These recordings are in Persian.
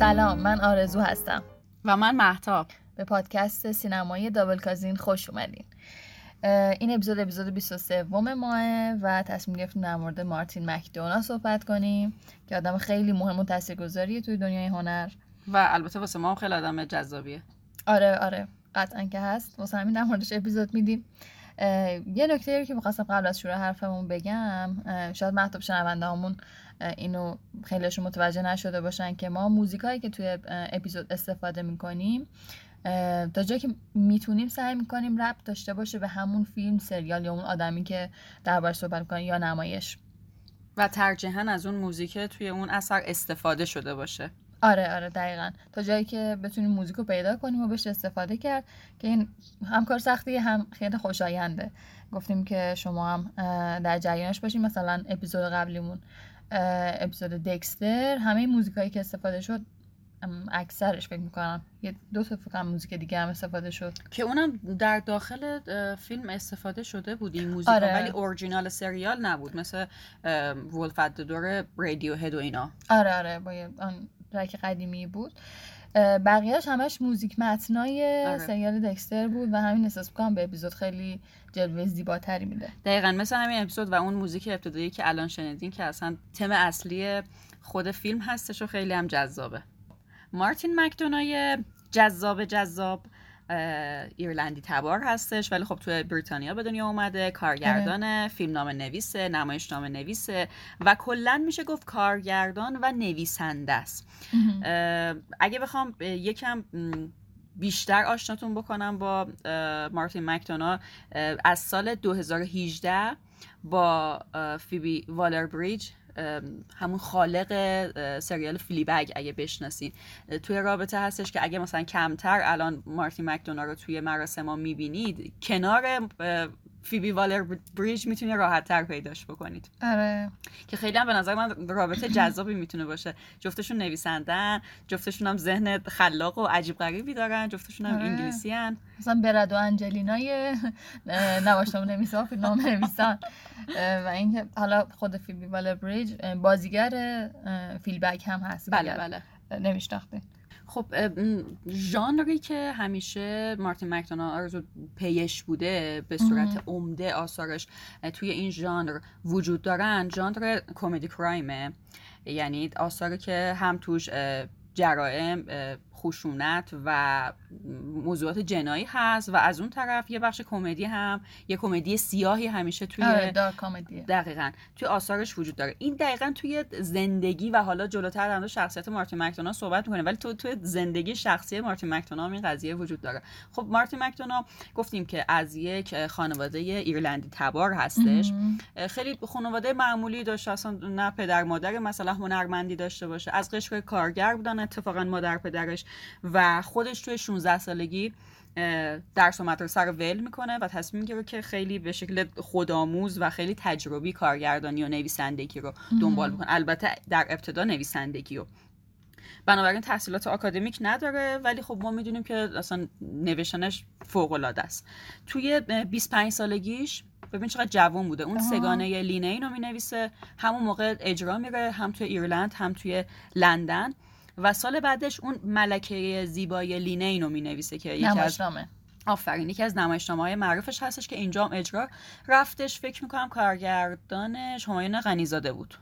سلام، من آرزو هستم و من مهتاب. به پادکست سینمایی دابل کازین خوش اومدین. این اپیزود 23 ماه و تصمیم گرفتیم در مورد مارتین مکدوناغ صحبت کنیم که آدم خیلی مهم و تاثیرگذاریه توی دنیای هنر و البته واسه ما هم خیلی آدم جذابیه. آره قطعاً که هست. واسه همین در موردش اپیزود میدیم. یه نکته‌ای که می‌خواستم قبل از شروع حرفمون بگم، شاید مخاطب شنونده‌هامون اینو خیلیشون متوجه نشده باشن که ما موزیکایی که توی اپیزود استفاده می‌کنیم تا جایی که میتونیم سعی می‌کنیم ربط داشته باشه به همون فیلم، سریال یا اون آدمی که دربارش صحبت می‌کنه یا نمایش، و ترجیحاً از اون موزیک توی اون اثر استفاده شده باشه. آره دقیقاً، تا جایی که بتونیم موزیکو پیدا کنیم و بهش استفاده کرد که این هم کار سختیه هم خیلی خوشاینده. گفتیم که شما هم در جریانش باشین. مثلا اپیزود قبلیمون، اپیزود دکستر، همه موزیکایی که استفاده شد اکثرش فکر می‌کنم یه دو تا فقط موزیک دیگه هم استفاده شد که اونم در داخل فیلم استفاده شده بود این موزیکا. آره. ولی اورجینال سریال نبود، مثل ولف ات د دور رادیو هد و اینا. آره با اون رک قدیمی بود. بقیه‌اش همش موزیک متنای سریال دکستر بود و همین احساس می‌کنم به اپیزود خیلی جلوه زیباتری میده. دقیقاً مثل همین اپیزود و اون موزیک ابتدایی که الان شنیدین که اصلا تم اصلی خود فیلم هستش و خیلی هم جذابه. مارتین مکدوناغ جذاب ایرلندی تبار هستش، ولی خب توی بریتانیا به دنیا اومده. کارگردان، فیلمنامه نویس، نمایشنامه نویس و کلن میشه گفت کارگردان و نویسنده است. اگه بخوام یکم بیشتر آشناتون بکنم با مارتین مکدوناغ، از سال 2018 با فیبی والر بریج، همون خالق سریال فلیبگ اگه بشناسین، توی رابطه هستش که اگه مثلا کمتر الان مارتین مکدوناغ رو توی مراسم ها میبینید، کنار فیبی والر بریج میتونه راحت تر پیداش بکنید. آره. که خیلی هم به نظر من رابطه جذابی میتونه باشه. جفتشون نویسندن، جفتشون هم ذهن خلاق و عجیب غریبی دارن، جفتشون هم انگلیسی هن. مثلا برد و انجلینای نواشتامون نویسان، فیلمنامه نویسان. و اینکه حالا خود فیبی والر بریج بازیگر فیلبک هم هست. بله. نمیشناخته. خب ژانری که همیشه مارتین مکدوناغ آرزو پیش بوده به صورت عمده آثارش توی این ژانر وجود دارن، ژانر کمدی کرایمه، یعنی آثاری که هم توش جرائم، خشونت و موضوعات جنایی هست و از اون طرف یه بخش کمدی هم، یه کمدی سیاهی همیشه توی دارک کمدی دقیقاً توی آثارش وجود داره. این دقیقاً توی زندگی و حالا جلوتر در مورد شخصیت مارتین مکدوناغ صحبت می‌کنه، ولی توی زندگی شخصی مارتین مکدوناغ این قضیه وجود داره. خب مارتین مکدوناغ گفتیم که از یک خانواده ایرلندی تبار هستش. خیلی خانواده معمولی داشته، اصلا نه پدر مادر مثلا هنرمندی داشته باشه، از قشر کارگر بودن اتفاقاً مادر پدرش، و خودش توی 16 سالگی درس و مدرسه رو ول میکنه و تصمیم گیره که خیلی به شکل خودآموز و خیلی تجربی کارگردانی و نویسندگی رو دنبال بکنه. البته در ابتدا نویسندگی رو، بنابراین تحصیلات آکادمیک نداره، ولی خب ما میدونیم که اصلا نوشتنش فوق‌العاده است. توی 25 سالگیش ببین چقدر جوان بوده، اون سگانه لینین رو مینویسه، همون موقع اجرا میره، هم توی ایرلند هم توی لندن، و سال بعدش اون ملکه زیبای لینین رو مینویسه که یکی از نمایشنامه‌های معروفش هستش که اینجا هم اجرا رفتش. فکر میکنم کارگردانش همایون غنی‌زاده بود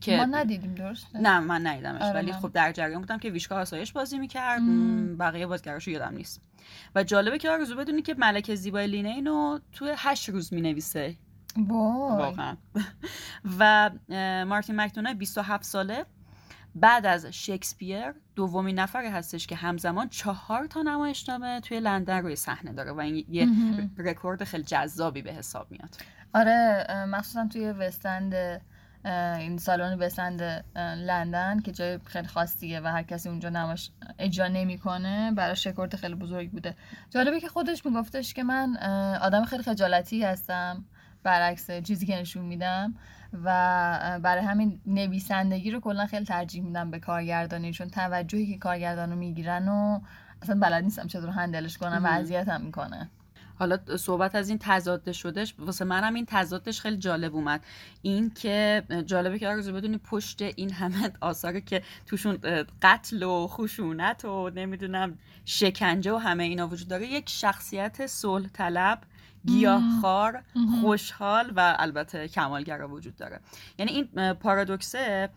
که ما ندیدیم. درسته؟ نه من ندیدمش. آره، ولی خب در جریان بودم که ویشکا آسایش بازی میکرد، بقیه بازیگراشو یادم نیست. و جالبه که آرزو بدونی که ملکه زیبای لینین رو توی 8 روز مینویسه واقعا. و مارتین مکدوناغ 27 ساله بعد از شکسپیر دومین نفری هستش که همزمان 4 تا نمایشنامه توی لندن روی صحنه داره و این یه رکورد خیلی جذابی به حساب میاد. آره، مخصوصا توی وستند، این سالن وستند لندن که جای خیلی خاصیه و هر کسی اونجا نمایش اجرا نمی‌کنه، براش رکورد خیلی بزرگ بوده. جالبه که خودش میگفتش که من آدم خیلی خجالتی هستم برعکس چیزی که نشون میدم و برای همین نویسندگی رو کلا خیلی ترجیح میدم به کارگردانی، چون توجهی که کارگردانو میگیرن و اصلا بلد نیستم چطور هندلش کنم و اذیتم میکنه. حالا صحبت از این تضاد شدش، واسه منم این تضادش خیلی جالب اومد. این که جالبه که آرزو بدونی پشت این همه آثاری که توشون قتل و خشونت و نمیدونم شکنجه و همه اینا وجود داره، یک شخصیت صلح طلب، گیاهخوار، خوشحال و البته کمالگرا وجود داره. یعنی این پارادوکسه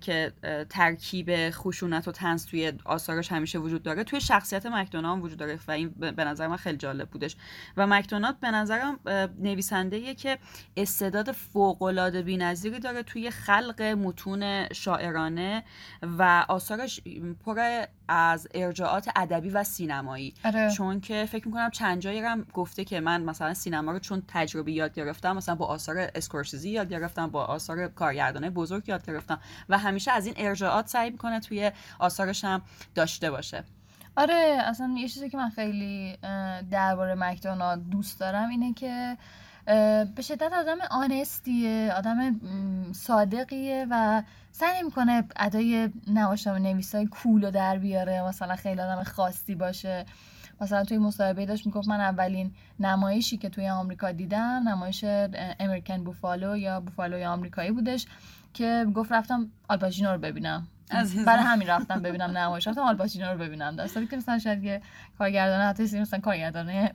که ترکیب خشونت و طنز توی آثارش همیشه وجود داره، توی شخصیت مکدوناغ هم وجود داره و این به نظر من خیلی جالب بودش. و مکدوناغ به نظرم نویسنده‌ایه که استعداد فوق‌العاده بی‌نظیری داره توی خلق متون شاعرانه و آثارش پر از ارجاعات ادبی و سینمایی. آره. چون که فکر می‌کنم چند جایی هم گفته که من مثلا سینما رو چون تجربی یاد گرفتم، مثلا با آثار اسکورسیزی یاد گرفتم، با آثار کارگردان‌های بزرگ یاد گرفتم و همیشه از این ارجاعات سعی میکنه توی آثارش هم داشته باشه. آره، اصلا یه چیزی که من خیلی درباره مکدوناغ دوست دارم اینه که به شدت آدم آنستیه، آدم صادقیه و سعی میکنه ادای نواشتام نویسای کولو در بیاره، مثلا خیلی آدم خاصی باشه. مثلا توی مصاحبه داشت میگفت من اولین نمایشی که توی آمریکا دیدم نمایش امریکن بوفالو یا بوفالوی آمریکایی بودش که گفت رفتم آلپاچینو رو ببینم، برای همین رفتم ببینم نمایش، رفتم آلپاچینو رو ببینم، در حالی که مثلا شاید یه کارگردان، حتی مثلا کارگردان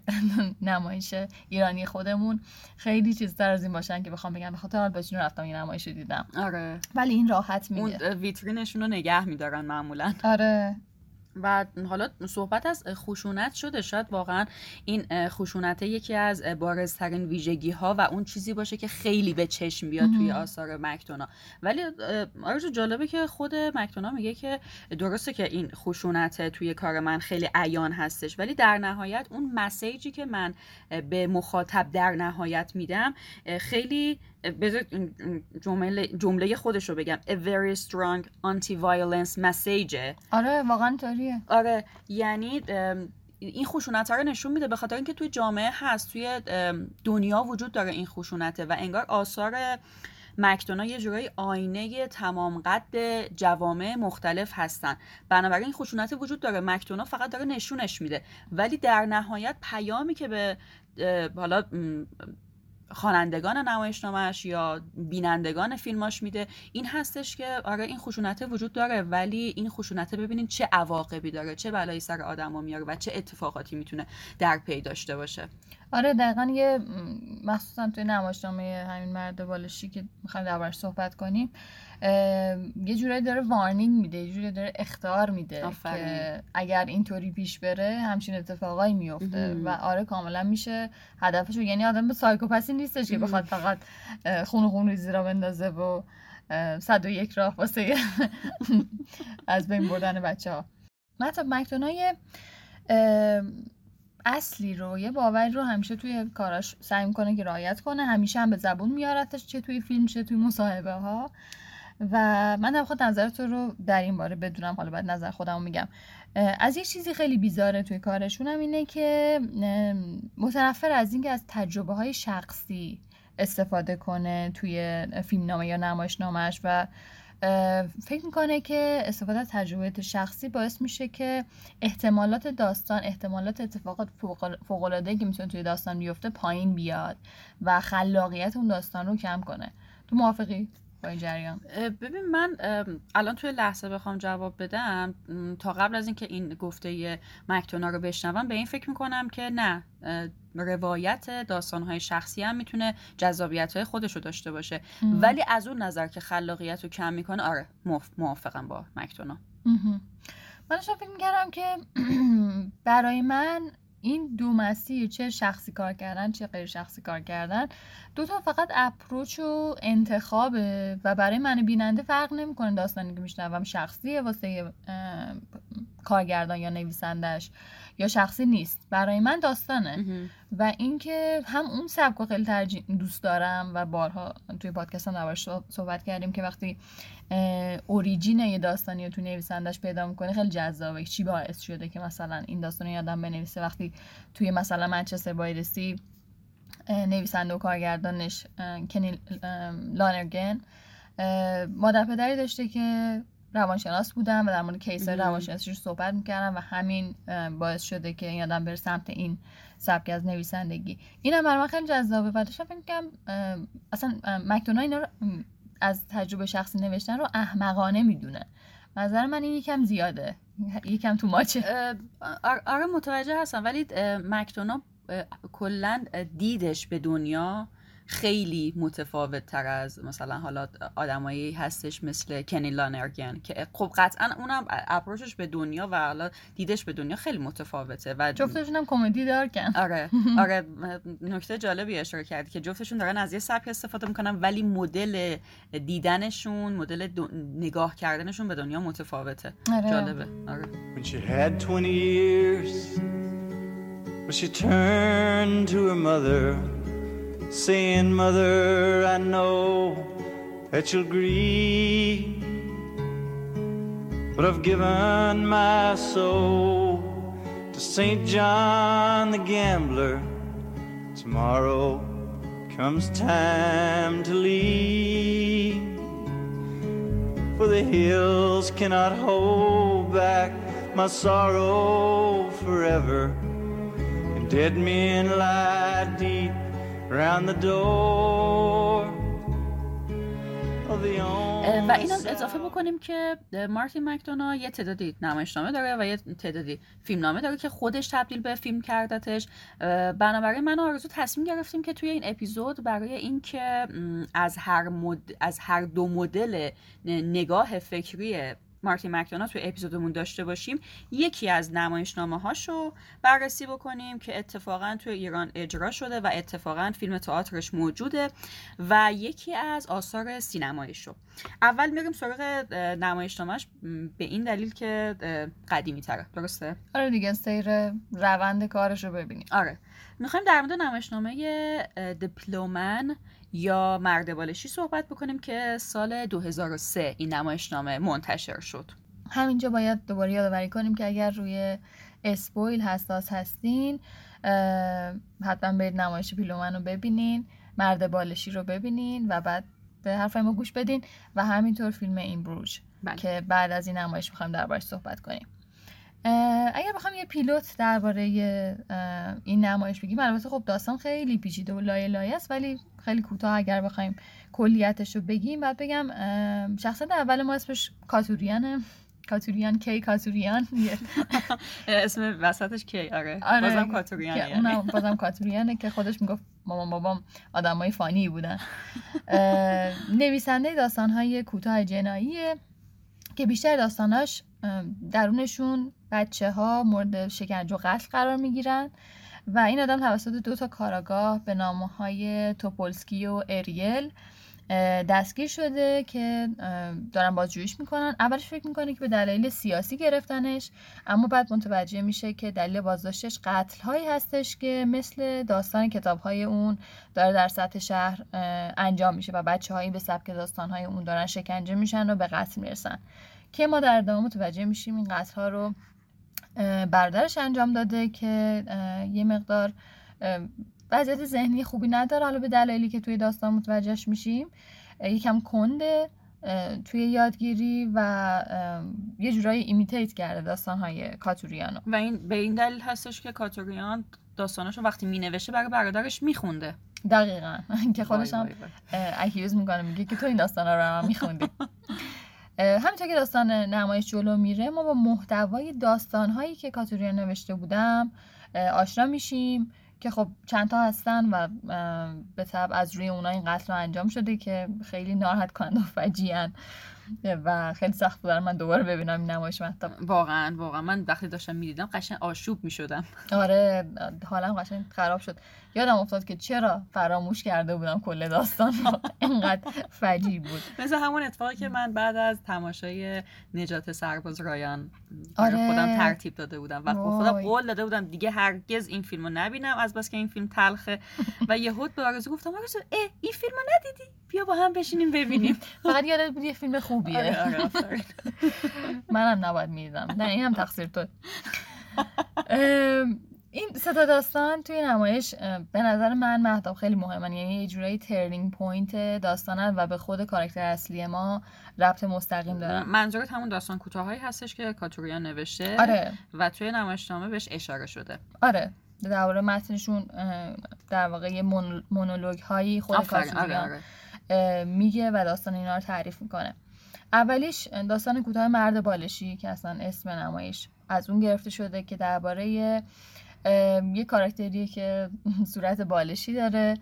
نمایش ایرانی خودمون خیلی چیزتر از این باشن که بخوام بگم به خاطر آلپاچینو رفتم یه نمایش رو دیدم. آره، ولی این راحت میگه، اون ویترینشون رو نگه می‌دارن معمولا. آره. و حالا صحبت از خشونت شده، شاید واقعا این خشونت یکی از بارزترین ویژگی ها و اون چیزی باشه که خیلی به چشم بیاد توی آثار مکدوناغ. ولی آرزو جالبه که خود مکدوناغ میگه که درسته که این خشونت توی کار من خیلی عیان هستش، ولی در نهایت اون مسیجی که من به مخاطب در نهایت میدم خیلی، بذار جمله خودش رو بگم، a very strong anti-violence message. آره واقعا طوریه. آره، یعنی این خشونت ها رو نشون میده، به خاطر اینکه توی جامعه هست، توی دنیا وجود داره این خشونته و انگار آثار مکدوناغ یه جورای آینه تمام قد جوامع مختلف هستن، بنابراین خشونت وجود داره، مکدوناغ فقط داره نشونش میده، ولی در نهایت پیامی که به حالا خوانندگان نمایشنامه‌اش یا بینندگان فیلماش میده این هستش که آره این خشونت وجود داره، ولی این خشونت ببینید چه عواقبی داره، چه بلایی سر آدم‌ها میاره و چه اتفاقاتی میتونه در پی داشته باشه. آره دقیقاً، یه مخصوصا توی نمایشنامه همین مرد بالشی که می‌خوایم دربارش صحبت کنیم یه جورایی داره وارنینگ میده، یه جورایی داره اخطار میده که اگر اینطوری پیش بره همچین اتفاقایی میفته و آره کاملا میشه هدفش. یعنی آدم به سایکوپاتی نیستش که بخواد فقط خون ریزی را بندازه و 101 راه واسه از بین بردن بچه‌ها. مثلا مکدوناغ اصلی رو، یه باوری رو همیشه توی کاراش سعی میکنه که رعایت کنه، همیشه هم به زبون میارتش، چه توی فیلم چه توی مصاحبه ها. و من نمیخواد نظر تو رو در این باره بدونم، حالا بعد نظر خودم رو میگم. از یه چیزی خیلی بیزاره توی کارشون هم اینه که متنفر از این که از تجربه های شخصی استفاده کنه توی فیلم نامه یا نمایش نامش و فکر میکنه که استفاده از تجربه شخصی باعث میشه که احتمالات داستان، احتمالات اتفاقات فوق‌العاده‌ای که میتونه توی داستان بیفته پایین بیاد و خلاقیت اون داستان رو کم کنه. تو موافقی با این جریان؟ ببین من الان توی لحظه بخوام جواب بدم، تا قبل از اینکه این گفته مکدوناغ رو بشنوم به این فکر میکنم که نه، روایت داستان‌های شخصی هم میتونه جذابیت‌های خودش رو داشته باشه، ولی از اون نظر که خلاقیت رو کم میکنه آره موافقم با مکدوناغ. من داشتم فکر میکردم که برای من این دو مسیر، چه شخصی کار کردن چه غیر شخصی کار کردن، دوتا فقط اپروچ و انتخابه و برای من بیننده فرق نمیکنه داستانی که میشنوم شخصیه واسه کارگردان یا نویسندش یا شخصی نیست، برای من داستانه. و اینکه هم اون سبک خیلی ترجیح دوست دارم و بارها توی پادکست هم دربارش صحبت کردیم که وقتی اوریجین یه داستانی رو توی نویسندش پیدا می‌کنه خیلی جذابه، چی باعث شده که مثلا این داستان رو آدم بنویسه. وقتی توی مثلا منچستر بای د سی نویسنده و کارگردانش کنی لانرگن مادر پدری داشته که روانشناس بودم و در مورد کیس‌های روانشناسیش صحبت می‌کردم و همین باعث شده که این آدم بره سمت این سبک از نویسندگی. اینم برام خیلی جذابه و داشتم فکر می‌کردم اصلا مکدوناگ اینا رو از تجربه شخصی نوشتن رو احمقانه میدونه. نظر من این یکم زیاده، یکم تو ماچه. آره متوجه هستم، ولی مکدوناگ کلاً دیدش به دنیا خیلی متفاوت تر از مثلا حالا آدمایی هستش مثل کنی لانرگن که خب قطعا اونم اپروچش به دنیا و حالا دیدش به دنیا خیلی متفاوته و جفتشون هم کمدی دارن. آره نکته جالبی اشاره کردی که جفتشون دارن از یه سبک استفاده میکنن ولی مدل دیدنشون، مدل نگاه کردنشون به دنیا متفاوته. آره. جالبه. آره. When she had 20 years when she turned to her mother saying, Mother, I know that you'll grieve, but I've given my soul to St. John the Gambler. Tomorrow comes time to leave, for the hills cannot hold back my sorrow forever, and dead men lie deep round the door of the old. و اینو اضافه بکنیم که مارتین مکدوناگ یه تعدادی نمایشنامه داره و یه تعدادی فیلمنامه داره که خودش تبدیل به فیلم کردتش. بنابراین من و آرزو تصمیم گرفتیم که توی این اپیزود برای این که از هر دو مدل نگاه فکری مارتین مکدوناگ توی اپیزودمون داشته باشیم، یکی از نمایشنامه‌هاشو بررسی بکنیم که اتفاقاً توی ایران اجرا شده و اتفاقاً فیلم تئاترش موجوده و یکی از آثار سینماییشو. اول میریم سراغ نمایشنامه‌اش به این دلیل که قدیمی‌تره. درسته؟ آره دیگه، سیر روند کارشو ببینیم. آره. می‌خوایم در مورد نمایشنامه دیپلومن یا مرد بالشی صحبت بکنیم که سال 2003 این نمایشنامه منتشر شد. همینجا باید دوباره یادآوری کنیم که اگر روی اسپویل حساس هستین حتما برید نمایش پیلومن رو ببینین، مرد بالشی رو ببینین و بعد به حرفای ما گوش بدین و همینطور فیلم این بروژ که بعد از این نمایش میخوایم دربارش صحبت کنیم. اگر بخوام یه پیلوت درباره این نمایش بگیم، البته خب داستان خیلی پیچیده و لایه لایه است، ولی خیلی کوتاه اگر بخوایم کلیتش رو بگیم، بعد بگم شخصیت اول ما اسمش کاتوریانه. کاتوریان کی کاتوریان اسم وسطش کی. آره بازم کاتوریانه، اونم بازم کاتوریانه که خودش میگفت مامان بابام آدمای فانی بودن. نویسنده داستان‌های کوتاه جناییه که بیشتر داستاناش درونشون بچه‌ها مورد شکنجه و قتل قرار می‌گیرن و این آدم توسط دو تا کاراگاه به نامه‌های توپولسکی و اریل دستگیر شده که دارن بازجوییش می‌کنن. اولش فکر می‌کنه که به دلایل سیاسی گرفتنش، اما بعد متوجه میشه که دلیل بازداشتش قتل‌هایی هستش که مثل داستان کتاب‌های اون داره در سطح شهر انجام میشه و بچه‌هایی به سبک داستان‌های اون دارن شکنجه میشن و به قتل میرسن که ما در ادامه متوجه میشیم این قتل‌ها رو برادرش انجام داده که یه مقدار وضعیت ذهنی خوبی نداره. حالا به دلایلی که توی داستان متوجهش میشیم یکم کنده توی یادگیری و یه جورایی ایمیتیت کرده داستان‌های کاتوریانو و این به این دلیل هستش که کاتوریان داستاناشو وقتی مینوشه برای برادرش میخونده. دقیقاً که خودش هم اکیوز میکنه، میگه که تو این داستانا رو هم میخوندی. همینطور که داستان نمایش جلو میره ما با محتوای داستان‌هایی که کاتوریان نوشته بودم آشنا میشیم که خب چند تا هستن و به طبع از روی اونا این قتل رو انجام شده که خیلی ناراحت کننده و فجیعن و خیلی سخت بود من دوباره ببینم این نمایش. واقعا من وقتی داشتم میدیدم قشنگ آشوب میشدم. آره حالم قشنگ خراب شد. یادم افتاد که چرا فراموش کرده بودم کل داستان اینقدر فجیع بود. مثل همون اتفاقی که من بعد از تماشای نجات سرباز رایان خودم ترتیب داده بودم و خودم قول داده بودم دیگه هرگز این فیلمو نبینم از بس که این فیلم تلخه و یهود به آرزو گفتم آرزو این فیلمو ندیدی؟ بیا با هم بشینیم ببینیم. فقط یادت بود یه فیلم خوبیه. آره منم نباید میدیدم. نه اینم تقصیر تو. این سه تا داستان توی نمایش به نظر من مهتاب خیلی مهمن، یعنی یه جورایی ترنینگ پوینت داستانن و به خود کاراکتر اصلی ما ربط مستقیم دارن. منظورت همون داستان کوتاهایی هستش که کاتوریان نوشته؟ آره. و توی نمایشنامه بهش اشاره شده. آره. در واقع متنشون در واقع مونولوگ هایی خود کاتوریان میگه و داستان اینا رو تعریف میکنه. اولیش داستان کوتاه مرد بالشی که اصلا اسم نمایش از اون گرفته شده که درباره یه کاراکتریه که صورت بالشی داره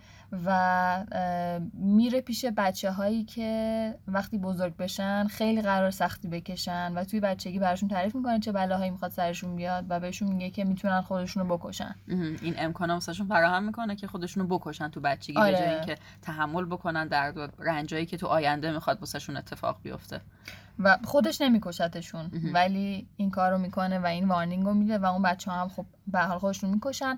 و میره پیش بچه هایی که وقتی بزرگ بشن خیلی قرار سختی بکشن و توی بچگی براشون تعریف میکنه چه بلاهایی میخواد سرشون بیاد و بهشون میگه که میتونن خودشونو بکشن. این امکانا واسهشون فراهم میکنه که خودشونو بکشن تو بچگی. آره. به جای اینکه تحمل بکنن درد و رنجایی که تو آینده میخواد واسهشون اتفاق بیفته. و خودش نمیکشتشون ولی این کارو میکنه و این وارنینگ رو میده و اون بچه‌ها هم خب به حال خودشون میکشن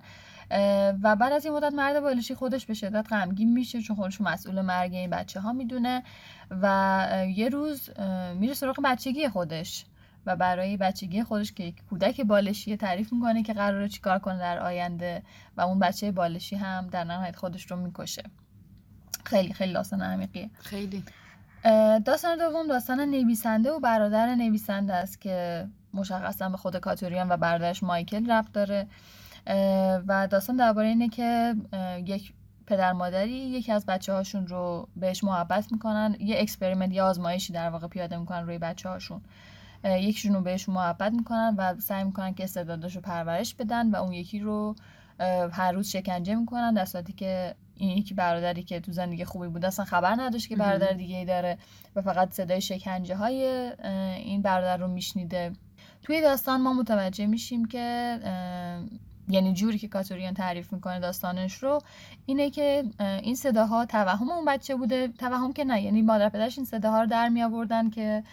و بعد از این مدت مرد بالشی خودش به شدت غمگین میشه چون خودش مسئول مرگ این بچه‌ها میدونه و یه روز میره سراغ بچگی خودش و برای بچگی خودش که کودک بالشیه تعریف میکنه که قراره چیکار کنه در آینده و اون بچه بالشی هم در نهایت خودش رو میکشه. خیلی خیلی داستان عمیقیه. خیلی. داستان دوم داستان نویسنده و برادر نویسنده است که مشخصا به خود کاتوریان و برادرش مایکل ربط داره و داستان درباره اینه که یک پدر مادری یکی از بچه‌هاشون رو بهش محبت میکنن، یه اکسپریمنت یا آزمایشی در واقع پیاده میکنن روی بچه‌هاشون، یکیشون رو بهش محبت میکنن و سعی میکنن که استعدادش رو پرورش بدن و اون یکی رو هر روز شکنجه میکنن، در صورتی که این یکی برادری که تو زندگی خوبی بود اصلا خبر نداشت که برادر دیگه‌ای داره و فقط صدای شکنجه‌های این برادر رو میشنیده. توی داستان ما متوجه میشیم که یعنی جوری که کاتوریان تعریف میکنه داستانش رو اینه که این صداها توهم اون بچه بوده، توهم که نه، یعنی مادر پدرش این صداها رو در می آوردن که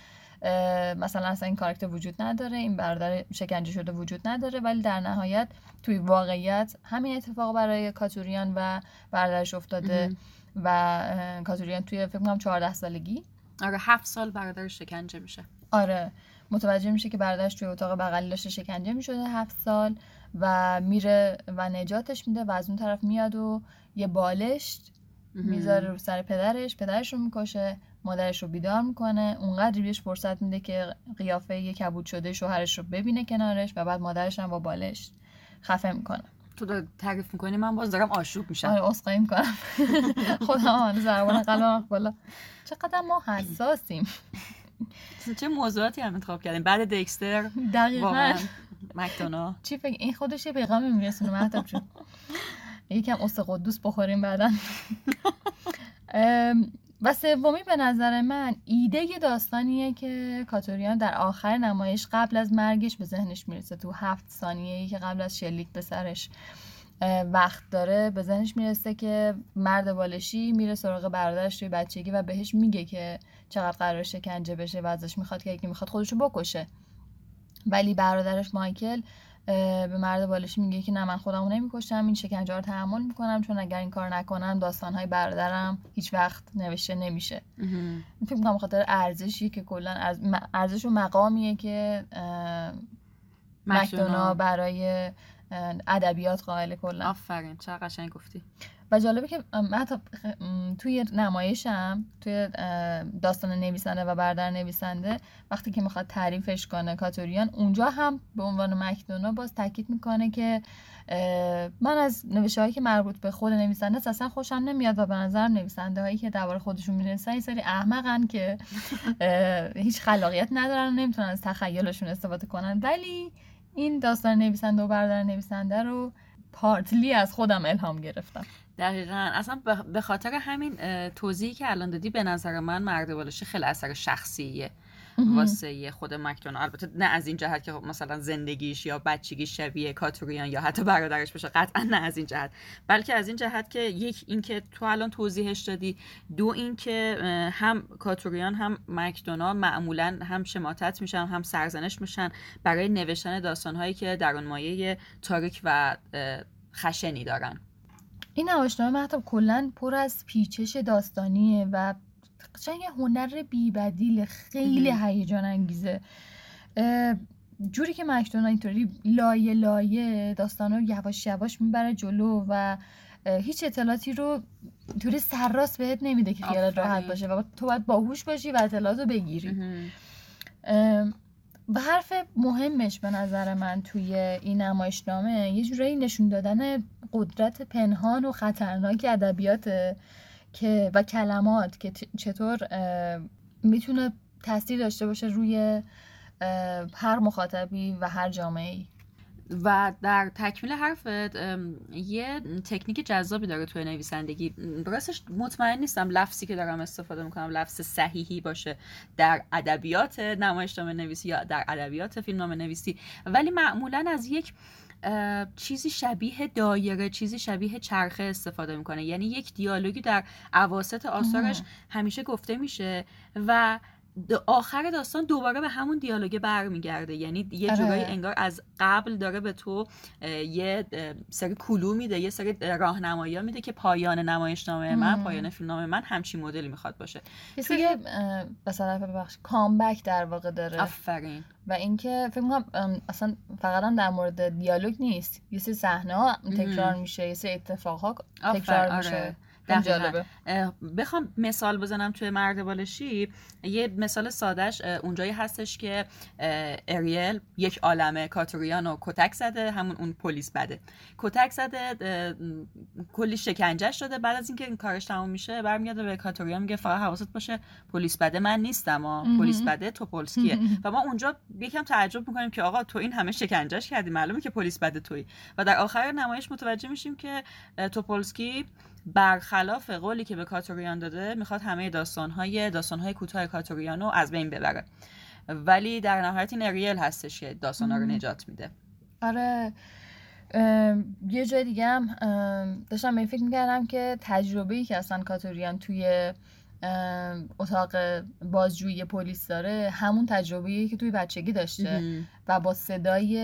مثلا اصلا این کاراکتر وجود نداره، این برادر شکنجه شده وجود نداره، ولی در نهایت توی واقعیت همین اتفاق برای کاتوریان و برادرش افتاده و کاتوریان توی فکر کنم 14 سالگی، آره 7 سال برادرش شکنجه میشه. آره متوجه میشه که برادرش توی اتاق بغل داشته شکنجه میشده 7 سال و میره و نجاتش میده و از اون طرف میاد و یه بالشت میذاره رو سر پدرش، پدرش رو میکشه، مادرش رو بیدار میکنه، اونقدر بهش فرصت میده که قیافه یک کبود شده شوهرش رو ببینه کنارش و بعد مادرش هم با بالش خفه میکنه. تو داری تعریف میکنی من باز دارم آشوب میشم. آره اسقایم کنم خدا من زربان قلبم بالا. چقدر ما حساسیم. چه موضوعاتی هم انتخاب کردیم بعد دکستر دقیقاً مکدوناغ چی فکر این خودش یه پیغامی میرسونه مهتاب جون یکم اوست قدوس بخوریم بعداً. و سومی به نظر من ایده داستانیه که کاتوریان در آخر نمایش قبل از مرگش به ذهنش میرسه، تو 7 ثانیه‌ای که قبل از شلیک به سرش وقت داره به ذهنش میرسه که مرد بالشی میره سراغ برادرش توی بچگی و بهش میگه که چقدر قرار شکنجه بشه و ازش میخواد که یکی میخواد خودشو بکشه، ولی برادرش مایکل به مرد بالشی میگه که نه من خودمو نمیکشم، این شکنجه رو تحمل میکنم چون اگر این کار نکنم داستانهای برادرم هیچ وقت نوشته نمیشه. فکر میکنم خاطر ارزشی که کلا ارزش و مقامیه که مکدوناغ برای ادبیات قائل. کلا آفرین چقدر قشنگ گفتی. و جالبه که من توی نمایشم توی داستان نویسنده و برادر نویسنده وقتی که میخواد تعریفش کنه کاتوریان اونجا هم به عنوان مکدوناغ باز تاکید میکنه که من از نوشته‌هایی که مربوط به خود نویسنده اصلا خوشم نمیاد و به نظرم نویسنده هایی که درباره خودشون مینویسن یه سری احمقن که هیچ خلاقیت ندارن و نمیتونن از تخیلشون استفاده کنن، ولی این داستان نویسنده و برادر نویسنده رو پارتلی از خودم الهام گرفتم. دقیقاً اصلا به خاطر همین توضیحی که الان دادی به نظر من مرد بالشی خیلی اثر شخصیه واسه خود مکدوناغ، البته نه از این جهت که مثلا زندگیش یا بچگیش شبیه کاتوریان یا حتی برادرش باشه، قطعا نه از این جهت، بلکه از این جهت که یک این که تو الان توضیحش دادی، دو این که هم کاتوریان هم مکدوناغ معمولا هم شماتت میشن هم سرزنش میشن برای نوشتن داستانهایی که در اون مایه تاریک و خشنی دارن. این نمایشنامه مهتاب کلا پر از پیچش داستانیه و قشنگ هنر بی‌بدیل، خیلی هیجان انگیزه. جوری که مک‌دوناگ اینطوری لایه لایه داستان رو یواش یواش میبره جلو و هیچ اطلاعاتی رو طوری سرراست بهت نمیده که خیالت راحت باشه و تو باید باهوش باشی و اطلاعاتو بگیری. و حرف مهمش به نظر من توی این نمایشنامه یه جورایی نشون دادن قدرت پنهان و خطرناک ادبیات که و کلمات که چطور میتونه تاثیر داشته باشه روی هر مخاطبی و هر جامعه‌ای. و در تکمیل حرفت یه تکنیک جذابی داره توی نویسندگی. راستش مطمئن نیستم لفظی که دارم استفاده میکنم لفظ صحیحی باشه در ادبیات نمایشنامه نویسی یا در ادبیات فیلمنامه نویسی، ولی معمولاً از یک چیزی شبیه دایره، چیزی شبیه چرخه استفاده میکنه. یعنی یک دیالوگی در اواسط آثارش همیشه گفته میشه و آخر داستان دوباره به همون دیالوگه برمیگرده. یعنی یه جورایی انگار از قبل داره به تو یه سری کلو میده، یه سری راهنمایی‌ها میده که پایان نمایشنامه من، پایان فیلمنامه من همچین مدلی میخواد باشه. یه سری مثلا ببخشید کامبک در واقع داره. آفرین. و اینکه فکر می‌کنم اصلا فقط هم در مورد دیالوگ نیست، یه سری صحنه‌ها تکرار میشه، یه سری اتفاق‌ها تکرار میشه. جالبه. بخوام مثال بزنم توی مرد بالشی، یه مثال سادهش اونجایی هستش که اریل یک عالمه کاتوریانو کتک زده، همون اون پلیس بده کتک زده، کلی شکنجهش داده. بعد از اینکه این کارش تموم میشه برمیگرده به کاتوریان میگه فقط حواست باشه پلیس بده من نیستم، پلیس بده توپولسکیه. و ما اونجا یکم تعجب میکنیم که آقا تو این همه شکنجهش کردی، معلومه که پلیس بده تویی. و در آخر نمایش متوجه میشیم که توپولسکی برخلاف قولی که به کاتوریان داده میخواد همه داستانهای کوتاه کاتوریانو از بین ببره، ولی در نهایت این اریل هستش که داستانا رو نجات میده. آره. یه جای دیگه هم داشتم به فکر میکردم که تجربه‌ای که اصلا کاتوریان توی اتاق بازجویی پلیس داره همون تجربه‌ای که توی بچگی داشته و با صدای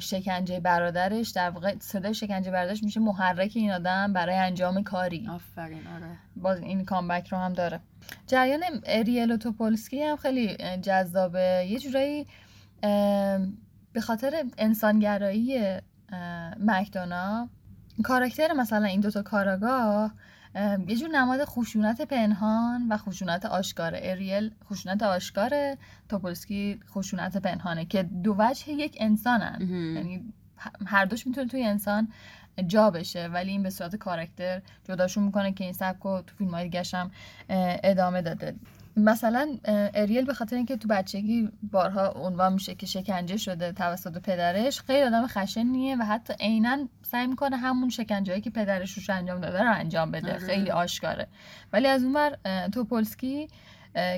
شکنجه برادرش، در واقع صدای شکنجه برادرش میشه محرک این آدم برای انجام کاری. آفرین. آره. باز این کامبک رو هم داره. جریان اریل و توپولسکی هم خیلی جذابه. یه جورایی به خاطر انسانگرایی مک‌دوناگ کاراکتر مثلا این دوتا کاراگاه یه جور نماد خشونت پنهان و خشونت آشکاره. اریل خشونت آشکاره، توپولسکی خشونت پنهانه که دو وجه یک انسانن. یعنی هر دوش میتونه توی انسان جا بشه، ولی این به صورت کاراکتر جداشون میکنه که این سبک رو تو فیلم‌های دیگه‌ش هم ادامه داده. مثلا اریل به خاطر اینکه تو بچگی بارها عنوان میشه که شکنجه شده توسط پدرش، خیلی آدم خشنیه و حتی عیناً سعی میکنه همون شکنجه‌ای که پدرش روش انجام داده رو انجام بده. خیلی آشکاره. ولی از اون ور توپولسکی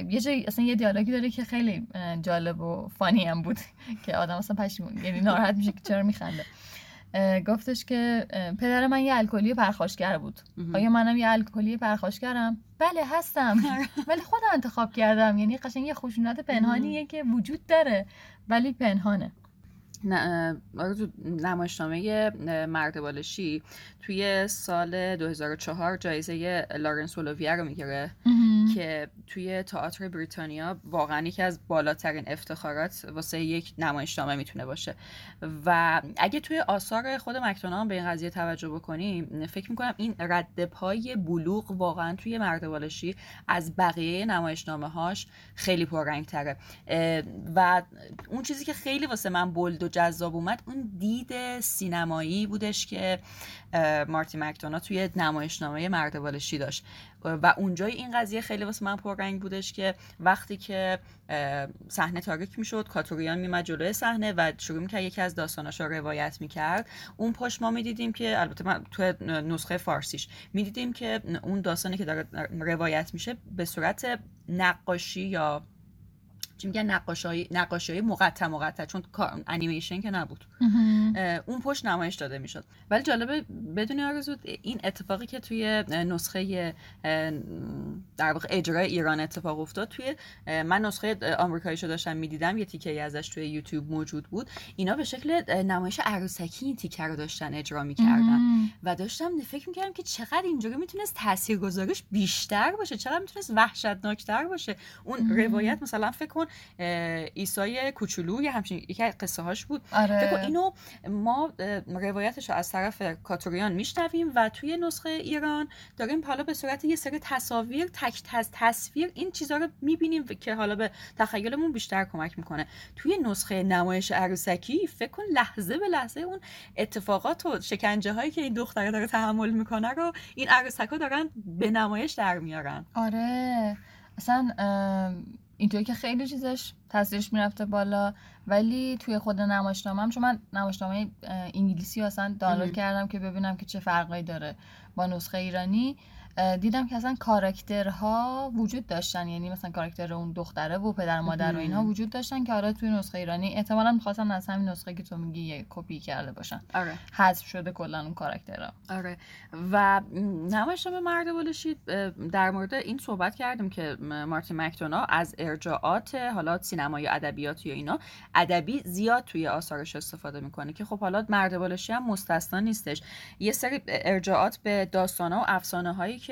یه جایی اصلا یه دیالوگی داره که خیلی جالب و فانی هم بود که آدم اصلا پشیمون، یعنی ناراحت میشه که چرا میخنده. گفتش که پدر من یه الکلی پرخاشگر بود. آیا منم یه الکلی پرخاشگرم؟ بله هستم، ولی خودم انتخاب کردم. یعنی قشنگ یه خشونت پنهانیه که وجود داره ولی پنهانه. تو نمایشنامه مرد بالشی توی سال 2004 جایزه لارنس اولویه رو میگیره که توی تئاتر بریتانیا واقعا یکی از بالاترین افتخارات واسه یک نمایشنامه میتونه باشه. و اگه توی آثار خود مک‌دوناگ به این قضیه توجه بکنیم، فکر میکنم این رد پای بلوغ واقعا توی مرد بالشی از بقیه نمایشنامه‌هاش خیلی پررنگ تره. و اون چیزی که خیلی واسه من بولد و جذاب اومد اون دید سینمایی بودش که مارتین مک‌دوناگ توی نمایشنامه مرد بالشی داشت و اونجای این قضیه خیلی واسه من پررنگ بودش که وقتی که صحنه تاریک میشد، کاتوریان میمد جلوی صحنه و شروع میکرد یکی از داستاناشو روایت میکرد. اون پشت ما میدیدیم که، البته من تو نسخه فارسیش میدیدیم که اون داستانی که داره روایت میشه به صورت نقاشی یا چی میگن نقاشی مقطع، چون انیمیشن که نبود، اون پشت نمایش داده میشد. ولی جالبه بدون آرزو این اتفاقی که توی نسخه در واقع اجرای ایران اتفاق افتاد، توی من نسخه آمریکاییشو داشتم میدیدم، یه تیکه‌ای ازش توی یوتیوب موجود بود. اینا به شکل نمایش عروسکی این تیکه رو داشتن اجرا می‌کردن و داشتم فکر می‌کردم که چقدر اینجوری میتونست تاثیرگذاریش بیشتر باشه، چقدر میتونست وحشتناک‌تر باشه. اون روایت مثلا فکر کن عیسای کوچولو یه همچین یکی از قصه هاش بود. آره. اینو ما روایتش رو از طرف کاتوریان میشنویم و توی نسخه ایران داریم حالا به صورت یه سری تصاویر تصویر این چیزا رو میبینیم که حالا به تخیلمون بیشتر کمک میکنه. توی نسخه نمایش عروسکی فکر کن لحظه به لحظه اون اتفاقات و شکنجه هایی که این دختره داره تحمل میکنه رو این عروسکا دارن به نمایش در میارن. آره اصلا اینطوری که خیلی چیزش تاثیرش میرفته بالا، ولی توی خود نمایشنامه‌ام چون من نمایشنامه انگلیسی اصلا دانلود کردم که ببینم که چه فرقی داره با نسخه ایرانی، دیدم که اصلا کاراکترها وجود داشتن، یعنی مثلا کاراکتر اون دختره و پدر مادر و اینها وجود داشتن که آره توی نسخه ایرانی احتمالاً می‌خواستن از همین نسخه که تو میگی یه کپی کرده باشن. آره. حذف شده کلا اون کاراکترها. آره. و نمایشنامه مرد بالشید در مورد این صحبت کردیم که مارتین مکدوناغ از ارجاعات حالا سینمایی ادبیات یا اینا ادبی زیاد توی آثارش استفاده میکنه که خب حالا مرد بالشی هم مستثنا نیستش. یه سری ارجاعات به داستانا و افسانه‌های که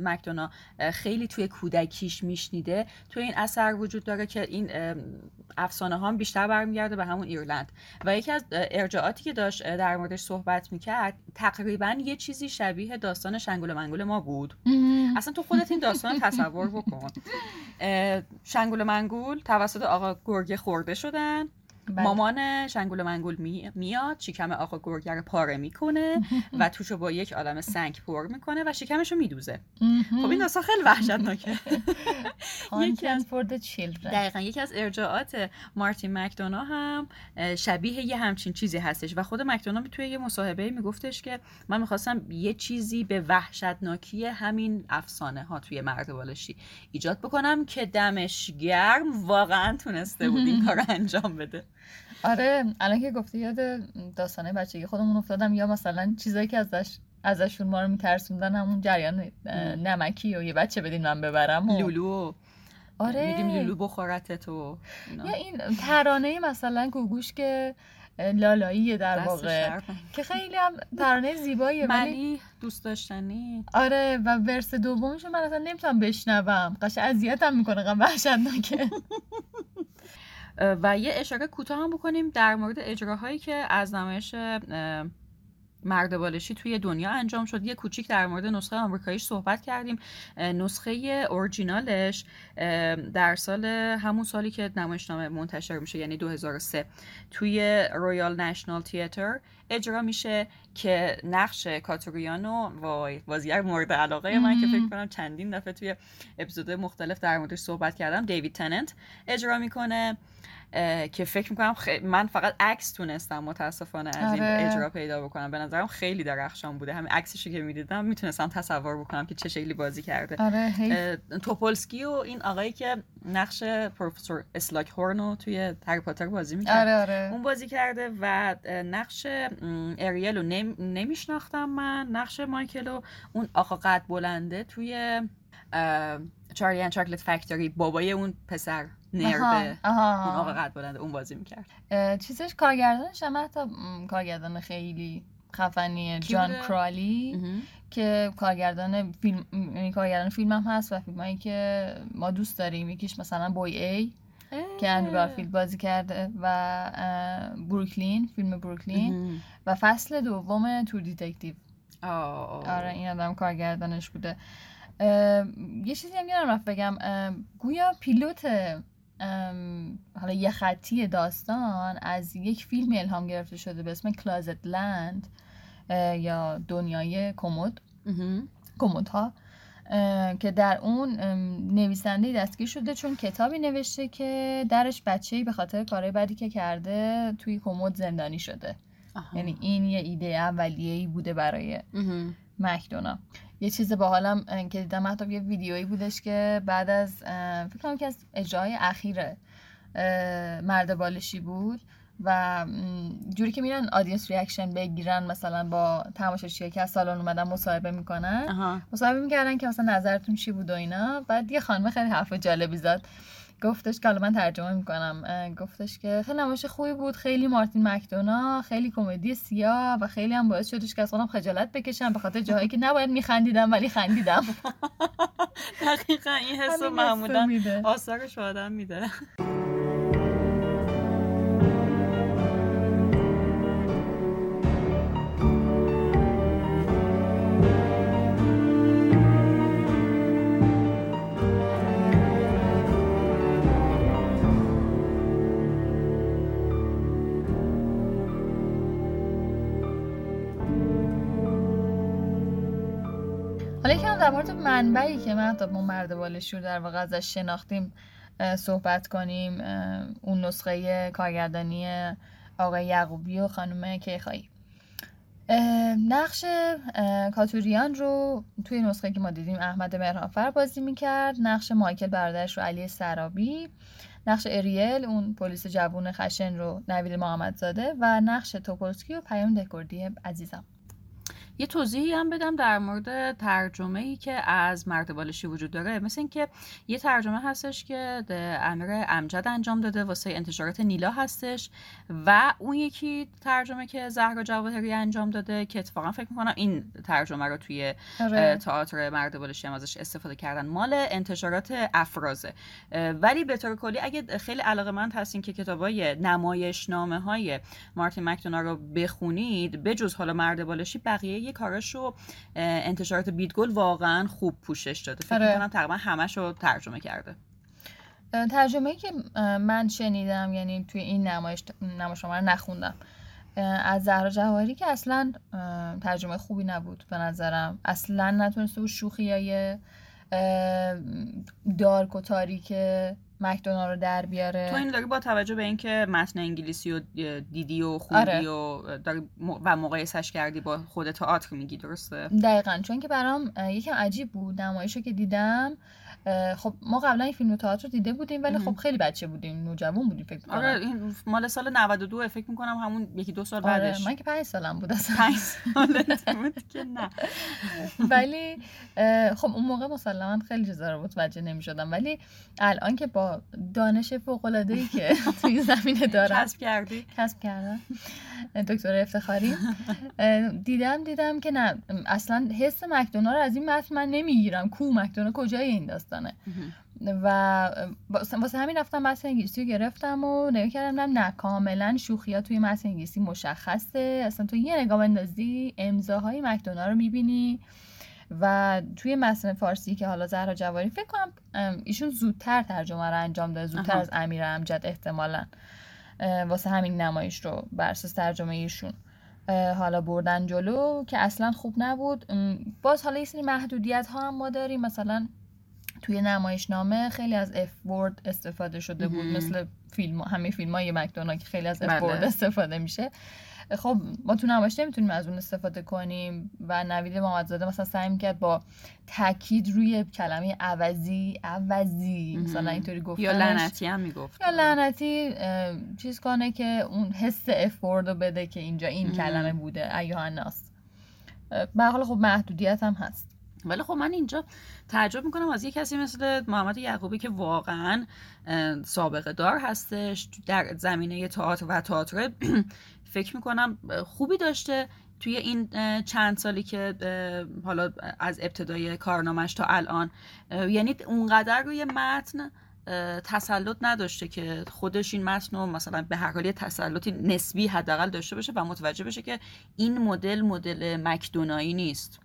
مکدوناغ خیلی توی کودکیش میشنیده توی این اثر وجود داره که این افسانه ها هم بیشتر برمیگرده به همون ایرلند. و یکی از ارجاعاتی که داشت در موردش صحبت میکرد تقریبا یه چیزی شبیه داستان شنگول و منگول ما بود. اصلا تو خودت این داستان تصور بکن، شنگول و منگول توسط آقا گرگ خورده شدن، بلد. مامان شنگول و منگول میاد شکم آقا گرگر پاره میکنه و توشو با یک عالمه سنگ پر میکنه و شکمشو میدوزه. خب این داستان خیلی وحشتناکه. دقیقاً یکی از ارجاعات مارتین مکدوناغ هم شبیه یه همچین چیزی هستش و خود مکدوناغ توی یه مصاحبه میگفتش که من میخواستم یه چیزی به وحشتناکی همین افسانه ها توی مرد بالشی ایجاد بکنم که دمش گرم واقعا تونسته بود این کارو انجام بده. آره الان که گفتی یاد داستانه بچگی خودمون افتادم، یا مثلا چیزایی که ازشون ما رو میترسوندن همون جریان نمکی و یه بچه بدین من ببرم و لولو. آره میگیم لولو بخورتت و اینا. یا این ترانه مثلا گوگوش که لالاییه در واقع که خیلی هم ترانه زیباییه ولی دوست داشتنی. آره و ورس دومش من اصلا نمیتونم بشنوم، قشنگ اذیتم میکنه، قشنگ وحشتناکه. و یه اشاره کوتاه هم بکنیم در مورد اجراهایی که از نمایش مرد بالشی توی دنیا انجام شد. یه کوچیک در مورد نسخه آمریکاییش صحبت کردیم. نسخه اورجینالش در همون سالی که نمایشنامه منتشر میشه یعنی 2003 توی رویال نشنال تیاتر اجرا میشه که نقش کاتوریانو بازیگر مورد علاقه من که فکر کنم چندین دفعه توی اپیزود مختلف در موردش صحبت کردم دیوید تننت اجرا میکنه که فکر میکنم من فقط عکس تونستم متاسفانه از این اجرا پیدا بکنم. به نظرم خیلی درخشان بوده، همین عکسشو که میدیدم میتونستم تصور بکنم که چه شکلی بازی کرده. توپولسکی و این آقایی که نقش پروفسور اسلاک هورنو توی هری پاتر بازی میکرد. اون بازی کرده و نقش اریلو نمیشناختم من، نقش مایکلو اون آقا قد بلنده توی چارلی اند چاکلت فکتوری بابای اون پسر نرده اون آقا قد بلنده اون بازی میکرد. چیزش کارگردانش هم حتی کارگردان خیلی خفنیه، جان کرالی که کارگردان فیلم هم هست و فیلم هایی که ما دوست داریم، یکیش مثلا بوی ای که اندرو گارفیلد بازی کرده و بروکلین، فیلم بروکلین و فصل دوم تور دیتکتیو. آره این آدم کارگردانش بوده. یه چیزی هم یادم رفت بگم، گویا پیلوت حالا یه خطی داستان از یک فیلم الهام گرفته شده به اسم کلازت لند یا دنیای کمد کمدها که در اون نویسنده دستگیر شده چون کتابی نوشته که درش بچه‌ای به خاطر کارهای بدی که کرده توی کمد زندانی شده. یعنی این یه ایده اولیه‌ای بوده برای مکدوناغ. یه چیز باحالم که دیدم حتی یه ویدیویی بودش که بعد از فکر کنم که از اجرای اخیر مرد بالشی بود و جوری که میرن آدینس ریاکشن بگیرن مثلا با تماشاچی‌ها که از سالن اومدن مصاحبه میکنن. مصاحبه میکردن که مثلا نظرتون چی بود و اینا، بعد یه خانم خیلی حرف جالبی زد گفتش که من ترجمه میکنم، گفتش که خیلی نمایش خوبی بود، خیلی مارتین مکدوناغ، خیلی کمدی سیاه و خیلی هم باعث شدش که از خودم خجالت بکشم به خاطر جاهایی که نباید میخندیدم ولی خندیدم. دقیقا این حسو معمولا آثارش آدم میده. در مورد منبعی که ما مردوالشور در واقع ازش شناختیم صحبت کنیم، اون نسخه کارگردانی آقای یعقوبی و خانم کیخایی. نقش کاتوریان رو توی نسخه که ما دیدیم احمد مهرآفر بازی میکرد، نقش مایکل برادرش رو علی سرابی، نقش اریل اون پلیس جوون خشن رو نوید محمدزاده و نقش توپولسکی و پیام دکوردی عزیزم. یه توضیحی هم بدم در مورد ترجمه‌ای که از مرد بالشی وجود داره، مثل این که یه ترجمه هستش که امیر امجد انجام داده واسه انتشارات نیلا هستش و اون یکی ترجمه که زهرا جواهری انجام داده که اتفاقا فکر می‌کنم این ترجمه رو توی تئاتر مرد بالشی هم ازش استفاده کردن، مال انتشارات افرازه. ولی به طور کلی اگه خیلی علاقه‌مند هستین که کتابای نمایشنامه‌های مارتین مکدوناغ رو بخونید، به جز حالا مرد بالشی، بقیه کاراشو انتشارات بیتگل واقعا خوب پوشش داده. فکر می‌کنم تقریبا همه‌شو ترجمه کرده. ترجمه‌ای که من شنیدم، یعنی توی این نمایشنامه رو نخوندم، از زهرا جواهری که اصلا ترجمه خوبی نبود به نظرم، اصلا نتونسته بود شوخیای دارک و تاریک مکدوناغ رو در بیاره. تو این داری با توجه به اینکه متن انگلیسی و دیدی و خوندی و مقایسش کردی با خود تئاتر میگی، درسته؟ دقیقاً، چون که برام یکم عجیب بود نمایشو که دیدم. خب ما قبلا این فیلم تئاتر دیده بودیم ولی خب خیلی بچه بودیم، نوجوان بودیم فکر کنم. آره این مال سال 92 فکر می‌کنم، همون یکی دو سال بعدش. آره من که 5 سالم بود اصلا. 5 سالت بود که نه. ولی خب اون موقع مسلماً خیلی چیزا رو متوجه نمی‌شدم، ولی الان که با دانش فوق‌العاده‌ای که توی زمینه دارم کسب کردم دکتر افتخاری، دیدم که نه، اصلا حس مکدوناغ رو از این متن من نمیگیرم. مکدوناغ کجای این داستانه؟ و واسه همین رفتم متن انگلیسی رو گرفتم و نگاه کردم، نه کاملا شوخی‌ها توی متن انگلیسی مشخصه، اصلا تو یه نگاه بندازی امضاهای مکدوناغ رو می‌بینی. و توی متن فارسی که حالا زهرا جواری فکر کنم ایشون زودتر ترجمه رو انجام داده، زودتر از امیر امجد احتمالاً، واسه همین نمایش رو بر اساس ترجمه ایشون حالا بردن جلو که اصلاً خوب نبود. باز حالا یه سری محدودیت ها هم ما داریم، مثلا توی نمایشنامه خیلی از اف ورد استفاده شده بود، مثل همه فیلم‌های مکدوناغ که خیلی از اف ورد استفاده میشه. خب ما تو نمایش نمیتونیم از اون استفاده کنیم و نوید محمدزاده مثلا سعی میکرد با تاکید روی کلمه عوضی مثلا اینطوری گفتنش، یا لعنتی هم میگفت، یا لعنتی چیز کنه که اون حس اف ورد رو بده که اینجا این کلمه بوده، ایها الناس. به هر حال خب محدودیت هم هست، ولی خب من اینجا تعجب میکنم از یه کسی مثل محمد یعقوبی که واقعا سابقه دار هستش در زمینه تئاتر و تئاتر فکر میکنم خوبی داشته توی این چند سالی که حالا از ابتدای کارنامش تا الان، یعنی اونقدر روی متن تسلط نداشته که خودش این متن رو مثلا به هر حالی تسلطی نسبی حداقل داشته باشه و متوجه بشه که این مدل مکدونایی نیست.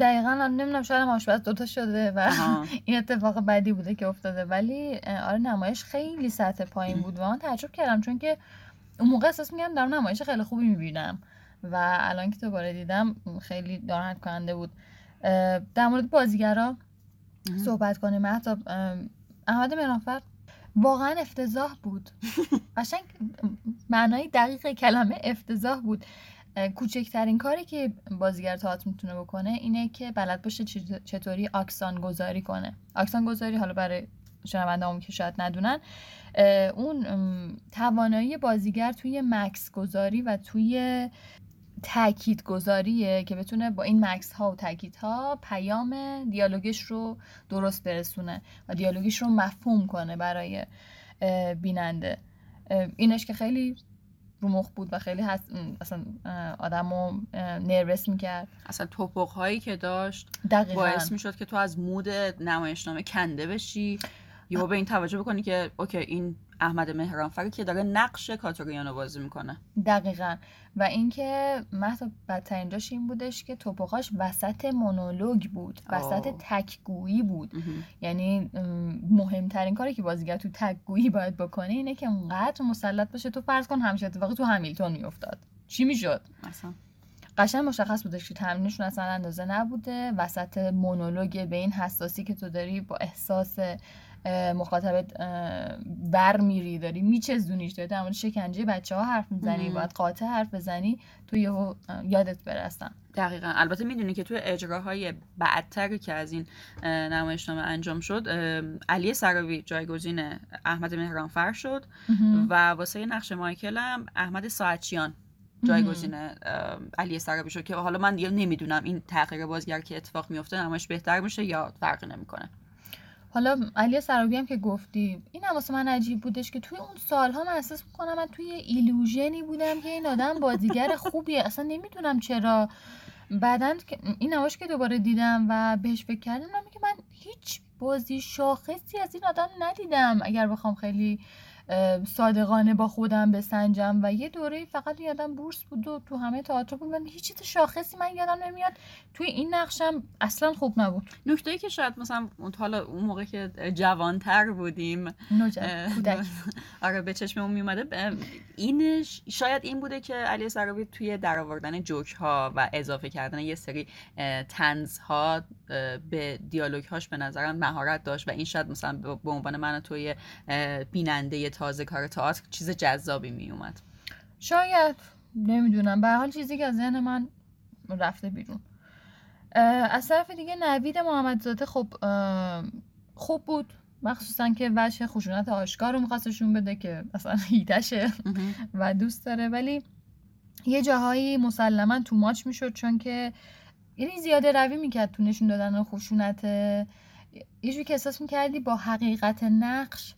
دقیقاً نمیدونم، شاید هم آشپز دوتا شده و این اتفاق بدی بوده که افتاده، ولی آره نمایش خیلی سطح پایین بود و من تعجب کردم، چون که اون موقع احساس می‌کردم دارم نمایش خیلی خوبی می‌بینم و الان که دوباره دیدم خیلی ناراحت کننده بود. در مورد بازیگرا صحبت کنیم، حتی احمد مهرآفر واقعا افتضاح بود. قشنگ معنای دقیق کلمه افتضاح بود. کوچکترین کاری که بازیگر تئاتر میتونه بکنه اینه که بلد باشه چطوری آکسان گذاری کنه. آکسان گذاری حالا برای شنونده‌هامون که شاید ندونن، اون توانایی بازیگر توی مکس گذاری و توی تأکیدگذاریه که بتونه با این مکس ها و تأکید ها پیام دیالوگش رو درست برسونه و دیالوگش رو مفهوم کنه برای بیننده. اینش که خیلی رومخ بود و خیلی اصلا آدمو نروس میکرد. اصلا توپق هایی که داشت دقیقاً باعث میشد که تو از مود نمایشنامه کنده بشی یا به این توجه بکنی که اوکی این احمد مهرانفر که داره نقش کاتوریانو بازی میکنه. دقیقاً. و اینکه مثلا بدترین جاش این بودش که توپقاش وسط مونولوگ بود، وسط تک‌گویی بود. یعنی مهمترین کاری که بازیگر تو تک‌گویی باید بکنه اینه که اونقدر مسلط باشه. تو فرض کن همش اتفاقی تو همیلتون میافتاد، چی میشد؟ مثلا قشنگ مشخص بودش که تمرینشون اصلا اندازه نبوده. وسط مونولوگ به این حساسی که تو داری با احساس مخاطبت بر میری، داری میچزونیش، داری در مورد شکنجه بچه ها حرف میزنی، باید قاطع حرف بزنی، تو یهو یادت برسن. دقیقاً. البته میدونی که تو اجراهای بعدتری که از این نمایشنامه انجام شد، علی سراوی جایگزین احمد مهرانفر شد و واسه نقش مایکل هم احمد ساعتچیان جایگزین علی سراوی شد که حالا من دیگه نمیدونم این تغییر بازیگر که اتفاق میفته نمایش بهتر میشه یا فرقی نمیکنه. حالا علی سراوی هم که گفتی، این هم واسه من عجیب بودش که توی اون سالها من احساس میکنم من توی ایلوژنی بودم که این آدم بازیگر خوبیه، اصلا نمیدونم چرا. بعدن این نمایش که دوباره دیدم و بهش فکر کردم، من میگم من هیچ بازی شاخصی از این آدم ندیدم اگر بخوام خیلی صادقانه با خودم بسنجم. و یه دوره فقط یادم بورس بود و تو همه تئاتر بود، من هیچ چیز شاخصی من یادم نمیاد. توی این نقشم اصلا خوب نبود. نکته‌ای که شاید مثلا حالا اون موقع که جوانتر بودیم، کودک، آره به چشممون میومده، اینش شاید این بوده که علی سراوی توی درآوردن جوک ها و اضافه کردن یه سری طنز ها به دیالوگ هاش به نظرم مهارت داشت و این شاید مثلا به عنوان من توی بیننده تازه کار تئاتر چیز جذابی می اومد. شاید، نمیدونم، به هر حال چیزی که از ذهن من رفته بیرون. از طرف دیگه نوید محمدزاده خوب بود، مخصوصا که وجه خشونت آشکار رو می‌خواستشون بده که اصلا هیتشه و دوست داره، ولی یه جاهایی مسلماً تو ماچ میشد چون که یعنی زیاده روی میکرد تو نشون دادن خشونت. یه جوری که احساس می‌کردی با حقیقت نقش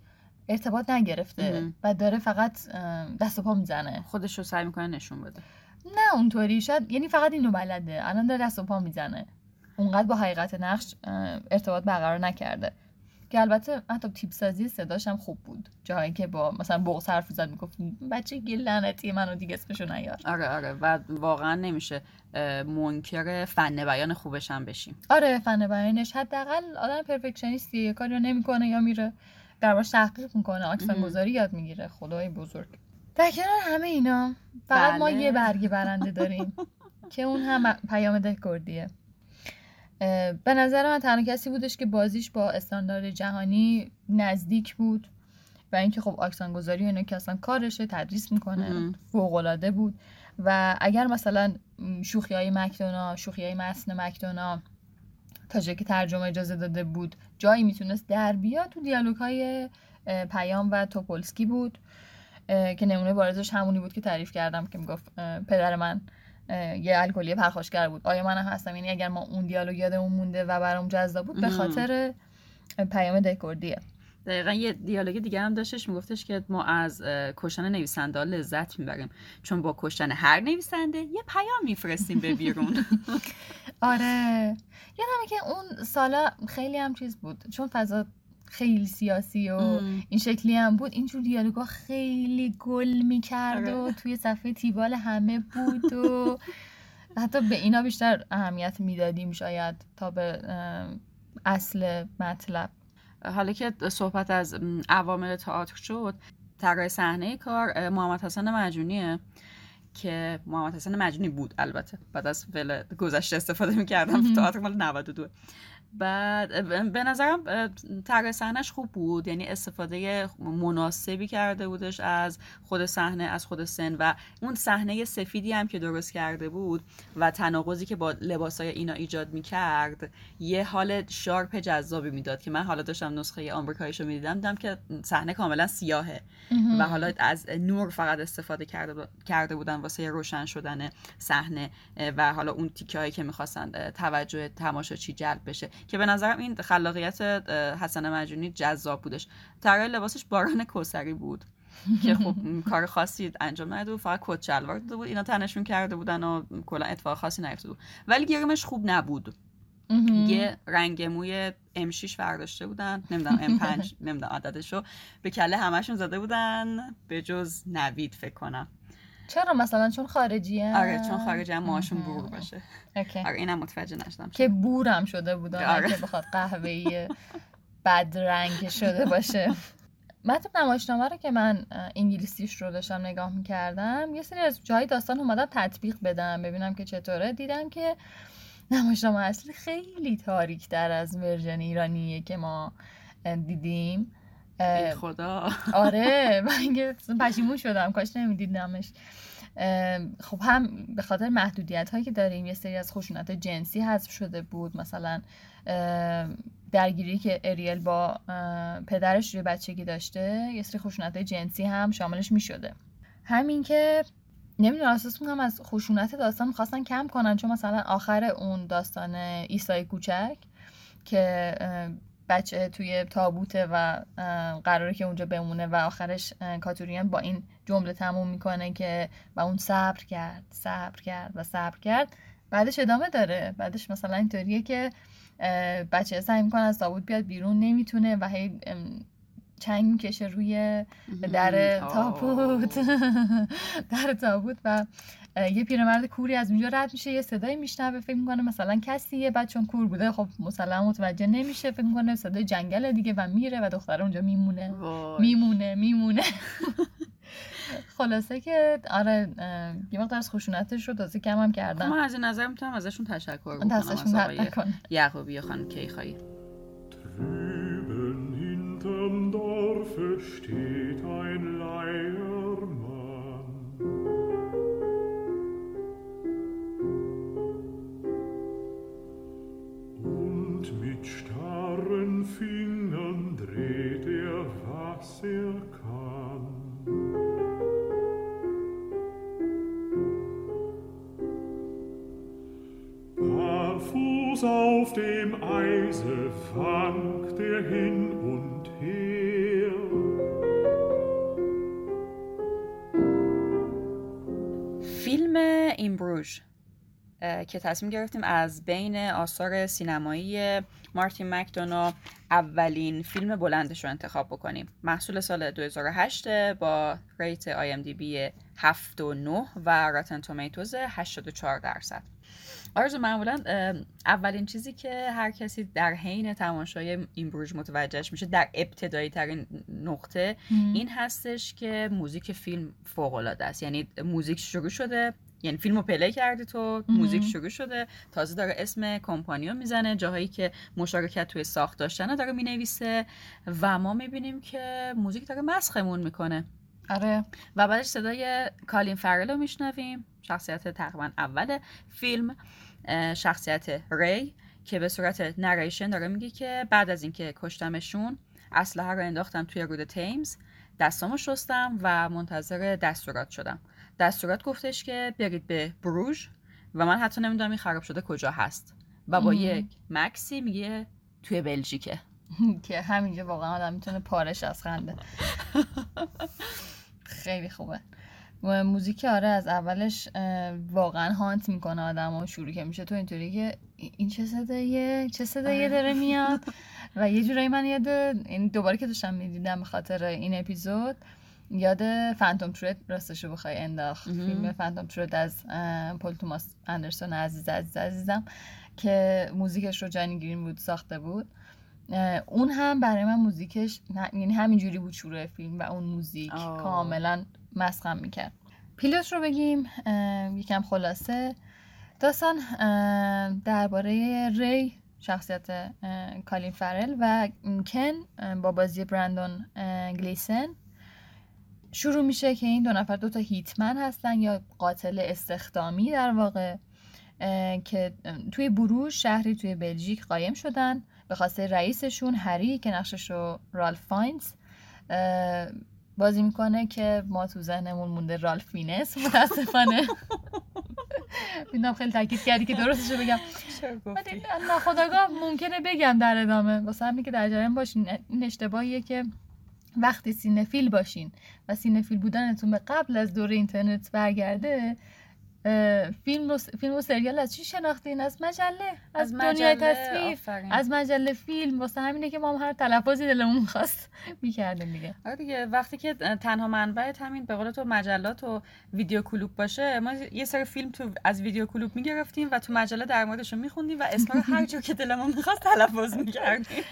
ارتباط نگرفته و داره فقط دست و پا میزنه، خودش رو سعی میکنه نشون بده. نه اونطوری، شاید یعنی فقط اینو بلده، الان داره دست و پا میزنه، اونقدر با حقیقت نقش ارتباط برقرار نکرده. که البته حتی تیپ سازی صداش هم خوب بود، جایی که با مثلا بغض حرف زد، میگفت بچه گل لعنتی منو دیگه اسمشو نیار. آره و واقعا نمیشه منکر فن بیان خوبش هم بشیم. آره فن بیانش حداقل آدم پرفکشنیستی، یه کاریو نمیکنه یا میره دربارش تحقیق میکنه، عکس‌گذاری یاد میگیره. خدای بزرگ. در کنار همه اینا فقط ما یه برگه برنده داریم که اون هم پیام دهکردیه. به نظر من تنها کسی بودش که بازیش با استاندارد جهانی نزدیک بود و اینکه خب عکس‌گذاری اینا که اصلا کارشه، تدریس میکنه، فوق‌العاده بود. و اگر مثلا شوخی‌های متن مکدوناغ تا جایی که ترجمه اجازه داده بود جایی میتونست در بیاد، تو دیالوگ‌های پیام و توپولسکی بود که نمونه بارزش همونی بود که تعریف کردم که میگفت پدر من یه الکلی پرخاشگر بود، آیا منم هستم. یعنی اگر ما اون دیالوگ یادمون مونده و برام جذاب بود به خاطر پیام دهکردیه. دقیقا. یه دیالوگ دیگه هم داشتش، میگفتش که ما از کشتن نویسنده ها لذت میبریم چون با کشتن هر نویسنده یه پیام میفرستیم به بیرون. آره یادمه که اون سالا خیلی هم چیز بود، چون فضا خیلی سیاسی و این شکلی هم بود، اینجور دیالوگا خیلی گل میکرد و توی صفحه تیبال همه بود و حتی به اینا بیشتر اهمیت میدادیم شاید تا به اصل مطلب. حالا که صحبت از عوامل تئاتر شد، طراح صحنه کار محمد حسن مجنونی بود. البته بعد از فعل گذشته استفاده می‌کردم، تئاتر مال 92 بعد به نظرم طرح صحنه‌اش خوب بود، یعنی استفاده مناسبی کرده بودش از خود صحنه، از خود سن و اون صحنه سفیدی هم که درست کرده بود و تناقضی که با لباسای اینا ایجاد می‌کرد یه حال شارپ جذابی میداد که من حالا داشتم نسخه آمریکاییشو می‌دیدم، دیدم که صحنه کاملا سیاهه و حالا از نور فقط استفاده کرده بودن واسه روشن شدن صحنه و حالا اون تیکه‌هایی که می‌خواستن توجه تماشاچی جلب بشه که به نظرم این خلاقیت حسن مجنونی جذاب بودش. طراحی لباسش باران کوثری بود که خب کار خاصی انجام نداده بود، فقط کت شلوار داده بود، اینا تنشون کرده بودن و کلا اتفاق خاصی نیفتاده بود، ولی گریمش خوب نبود. یه رنگ موی M6 برداشته بودن، نمیدونم M5 نمیدونم عددشو، به کله همشون زده بودن به جز نوید فکر کنم. چرا مثلا چون خارجیه؟ آره چون خارجیه موهاشون بور باشه. آره اینم متوجه نشدم که بورم شده بود، آره که بخواد قهوه‌ای بد رنگ شده باشه. متن نمایشنامه رو که من انگلیسیش رو داشتم نگاه می‌کردم، یه سری از جای داستان اومدم تطبیق بدم ببینم که چطوره، دیدم که نمایشنامه اصلی خیلی تاریک‌تر از ورژن ایرانیه که ما دیدیم. ای خدا آره من پشیمون شدم، کاش نمیدیدمش. خب هم به خاطر محدودیت هایی که داریم یه سری از خشونت جنسی حذف شده بود، مثلا درگیری که اریل با پدرش روی بچگی داشته یه سری خشونت جنسی هم شاملش می شده. همین که نمیدونم احساس میکنم از خشونت داستان میخواستن کم کنن، چون مثلا آخر اون داستان عیسی کوچک که بچه توی تابوته و قراره که اونجا بمونه و آخرش کاتوریان با این جمله تموم میکنه که و اون صبر کرد صبر کرد و صبر کرد، بعدش ادامه داره. بعدش مثلا اینطوریه که بچه سعی میکنه از تابوت بیاد بیرون، نمیتونه و هی چنگ میکشه روی در تابوت در تابوت و یه پیرمرد کوری از اونجا رد میشه، یه صدایی میشنوه، فکر میکنه مثلا کسیه، بعد چون کور بوده خب مثلا متوجه نمیشه، فکر میکنه صدای جنگل دیگه و میره و دختره اونجا میمونه خلاصه که آره یه مقدار از خشونتش رو تازه کم هم کردم. من از نظر میتونم ازشون تشکر بکنم، دستشون درد نکنه. یعقوبی خانم کیخایی. Im Dorfe steht ein Leiermann. Und mit starren Fingern dreht was kann. Barfuß auf dem Eise wankt hin und فیلم این بروژ که تصمیم گرفتیم از بین آثار سینمایی مارتین مکدوناغ اولین فیلم بلندش رو انتخاب بکنیم. محصول سال 2008 با ریت IMDb 7.9 و راتن تومیتوز 84%. آرزو معمولا اولین چیزی که هر کسی در حین تماشای این بروژ متوجهش میشه در ابتدایی ترین نقطه این هستش که موزیک فیلم فوق العاده است. یعنی موزیک شروع شده، یعنی فیلمو پلی کردی تو، موزیک شروع شده، تازه داره اسم کمپانیو میزنه، جاهایی که مشارکت توی ساخت داشتنه داره مینویسه و ما میبینیم که موزیک داره مسخمون میکنه. آره. و بعدش صدای کالین فرل رو میشنویم، شخصیت تقریبا اول فیلم، شخصیت ری که به صورت نریشن داره میگه که بعد از اینکه کشتمشون اسلحه رو انداختم توی رود تیمز، دستامو شستم و منتظر دستورات شدم. دستورات گفتش که برید به بروژ و من حتی نمیدونم این خراب شده کجا هست و با یک مکسی میگه توی بلژیکه، که همینجا واقعا آدم میتونه پارش از خنده. خیلی خوبه موزیک آره، از اولش واقعا هانت میکنه آدمو، شروع که میشه تو اینطوری که این چه صداییه داره میاد و یه جورایی من یاد این دوباره که داشتم میدیدم به خاطر این اپیزود یاد فانتوم ترد راستشو بخوای انداخت. فیلم فانتوم ترد از پول توماس اندرسون عزیزم که موزیکش رو جانی گرین‌وود ساخته بود. اون هم برای من موزیکش یعنی همینجوری بود شروع فیلم و اون موزیک کاملا مسخم میکرد. پیلوت رو بگیم یکم خلاصه داستان درباره ری شخصیت کالین فرل و کن با بازی برندن گلیسن شروع میشه که این دو نفر دو تا هیتمن هستن یا قاتل استخدامی در واقع که توی بروژ شهری توی بلژیک قایم شدن به خواسته رئیسشون هری که نقشش رو رالف فاینز بازی میکنه که ما تو ذهنمون مونده رالف فینس متاسفانه میدونم خیلی تاکید کردی که درستشو بگم ولی ناخودآگاه ممکنه بگم در ادامه واسه همین که در جریان باشین این اشتباهیه که وقتی سینفیل باشین و سینفیل بودنتون به قبل از دوره اینترنت برگرده فیلم و سریال از چی شناختین؟ از مجله از دنیای تصویف از مجله فیلم واسه همینه که ما هم هر تلفظی دلمون می‌خواست می‌کردیم دیگه آره دیگه وقتی که تنها منبعت همین به قول تو مجلات و ویدیو کلوب باشه ما یه سری فیلم تو از ویدیو کلوب می‌گرفتیم و تو مجله در موردش می‌خوندیم و اسمش هر جا که دلمون می‌خواست تلفظ می‌کردیم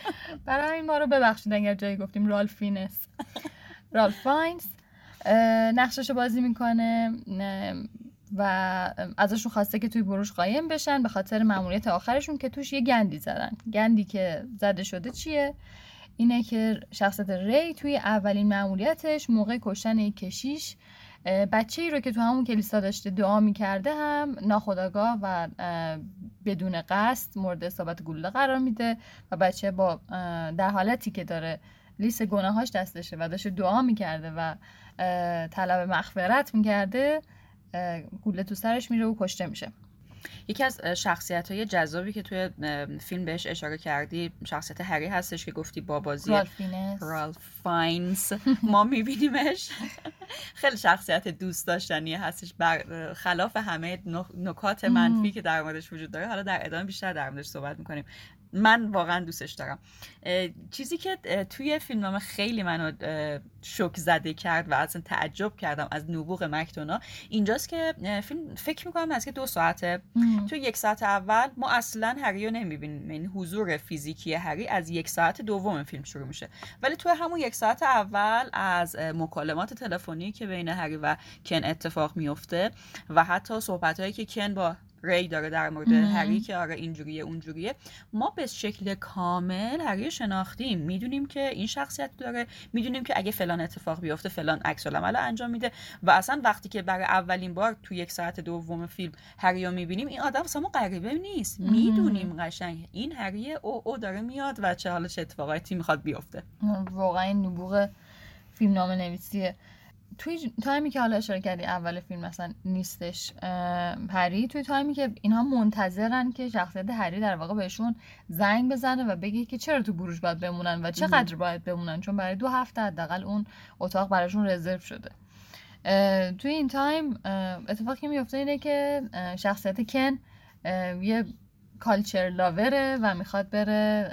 برای این ما رو ببخشید اگر جایی گفتیم رالف فینس رالف فاینز نقششو بازی می‌کنه و ازشون خواسته که توی بروژ قایم بشن به خاطر مأموریت آخرشون که توش یه گندی زدن گندی که زده شده چیه؟ اینه که شخصیت ری توی اولین مأموریتش موقع کشتن یک کشیش بچه‌ای رو که تو همون کلیسا داشته دعا می‌کرده هم ناخودآگاه و بدون قصد مورد اصابت گلوله قرار میده و بچه با در حالتی که داره لیست گناهاش دستشه و داشته دعا می‌کرده و طلب مغفرت می‌کرده گوله تو سرش میره و کشته میشه یکی از شخصیت‌های جذابی که توی فیلم بهش اشاره کردی شخصیت هری هستش که گفتی با بازی رالف فاینز ما میبینیمش خیلی شخصیت دوست داشتنی هستش برخلاف همه نکات منفی که در موردش وجود داره حالا در ادامه بیشتر در موردش صحبت میکنیم من واقعا دوستش دارم چیزی که توی فیلمنامه خیلی منو شوک زده کرد و اصلا تعجب کردم از نبوغ مکدونا اینجاست که فیلم فکر میکنم از که 2 ساعته توی 1 ساعت اول ما اصلا هریو نمیبینیم یعنی حضور فیزیکی هری از 1 ساعت دوم فیلم شروع میشه ولی توی همون 1 ساعت اول از مکالمات تلفنی که بین هری و کن اتفاق میفته و حتی صحبتایی که کن با ری داره در مورد هری که آره اینجوریه اونجوریه ما به شکل کامل هری شناختیم میدونیم که این شخصیت داره میدونیم که اگه فلان اتفاق بیفته فلان عکس العمل انجام میده و اصلا وقتی که برای اولین بار تو 1 ساعت دوم فیلم هری رو میبینیم این آدم اصلا غریبه نیست میدونیم قشنگ این هریه او داره میاد و چه حالا چه اتفاقاتی میخواد بیفته واقعا نبوغ فیلمنامه نویسیه توی تایمی که حالا اشاره کردی اول فیلم مثلا نیستش هری توی تایمی که اینها منتظرن که شخصیت هری در واقع بهشون زنگ بزنه و بگه که چرا تو بروژ باید بمونن و چقدر باید بمونن چون برای 2 هفته حداقل اون اتاق براشون رزرو شده توی این تایم اتفاقی میفته اینه که شخصیت کن یه کالچر لاوره و میخواد بره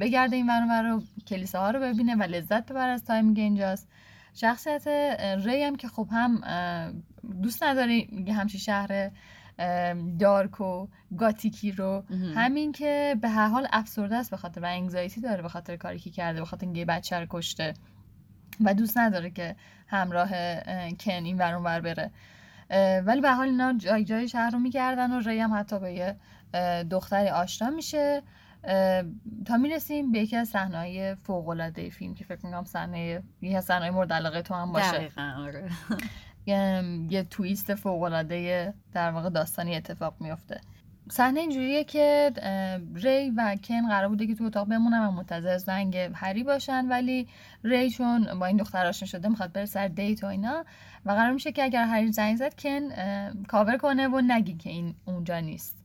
بگرده این ور اون ور کلیسه ها رو ببینه و لذت ببره از تایمی که اینجاست شخصیت ری هم که خب هم دوست نداره همچین شهر دارک و گاتیکی رو همین که به هر حال افسرده است به خاطر انگزایتی داره به خاطر کاری که کرده به خاطر اینکه بچه رو کشته و دوست نداره که همراه کن این ور اون ور بره ولی به هر حال اینا جای شهر رو میگردن و ری هم حتی به یه دختری آشنا میشه تا میرسیم به یکی از صحنه‌های فوق‌العاده فیلم که فکر می‌کنم صحنه یه از صحنه‌های مورد علاقه تو هم باشه دقیقاً آره یه تویست فوق‌العاده در واقع داستانی اتفاق میفته صحنه اینجوریه که ری و کن قرار بوده که تو اتاق بمونن و منتظر زنگ هری باشن ولی ری چون با این دختر آشنا شده میخواد بره سر دیت و اینا و قرار میشه که اگر هری زنگ زد کن کاور کنه و نگی که این اونجا نیست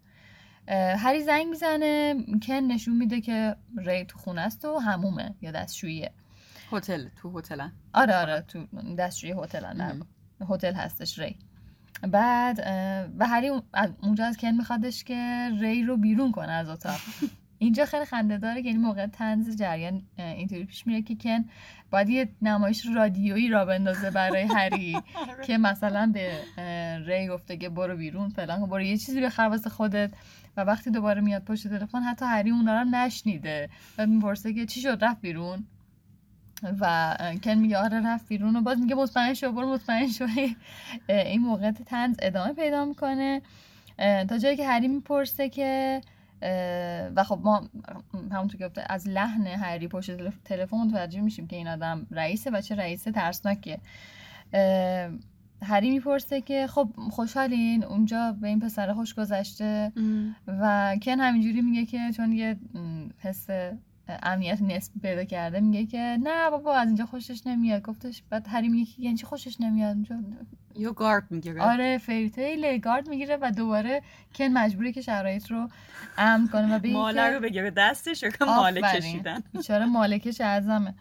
هری زنگ میزنه کن نشون میده که ری تو خونه است و حمومه یا دستشوییه هتل تو هتلن آره تو دستشویی هتلن هتل هستش ری بعد و هری اونجا از کن میخوادش که ری رو بیرون کنه از اتاق اینجا خیلی خنده داره که این موقع طنز جریان اینطوری پیش میره که کن باید یه نمایش رادیویی را بندازه برای هری که مثلا به ری گفته که برو بیرون فلان برو یه چیزی بخر واسه خودت و وقتی دوباره میاد پشت تلفن حتی هری اونا رو نشنیده و میپرسه که چی شد رفت بیرون و کن میگه آره رفت بیرون و باز میگه مطمئن شو این موقع طنز ادامه پیدا میکنه تا جایی که هری میپرسه که و خب ما همونطور که گفتم از لحن هری پشت تلفن متوجه میشیم که این آدم رئیسه و چه رئیس ترسناکیه. هری میپرسه که خب خوشحالین اونجا به این پسر خوش گذشته و کن همینجوری میگه که چون یه حس امنیت نسبی پیدا کرده میگه که نه بابا از اینجا خوشش نمیاد. گفتش بعد هری میگه که یعنی چی خوشش نمیاد اونجا؟ یا گارد میگیره. آره فیرتیل گارد میگیره و دوباره کن مجبوره که شرایط رو امن کنه و به ماله رو بگیره دستش رو که ماله کشیدن بیچاره مالکش اعظمه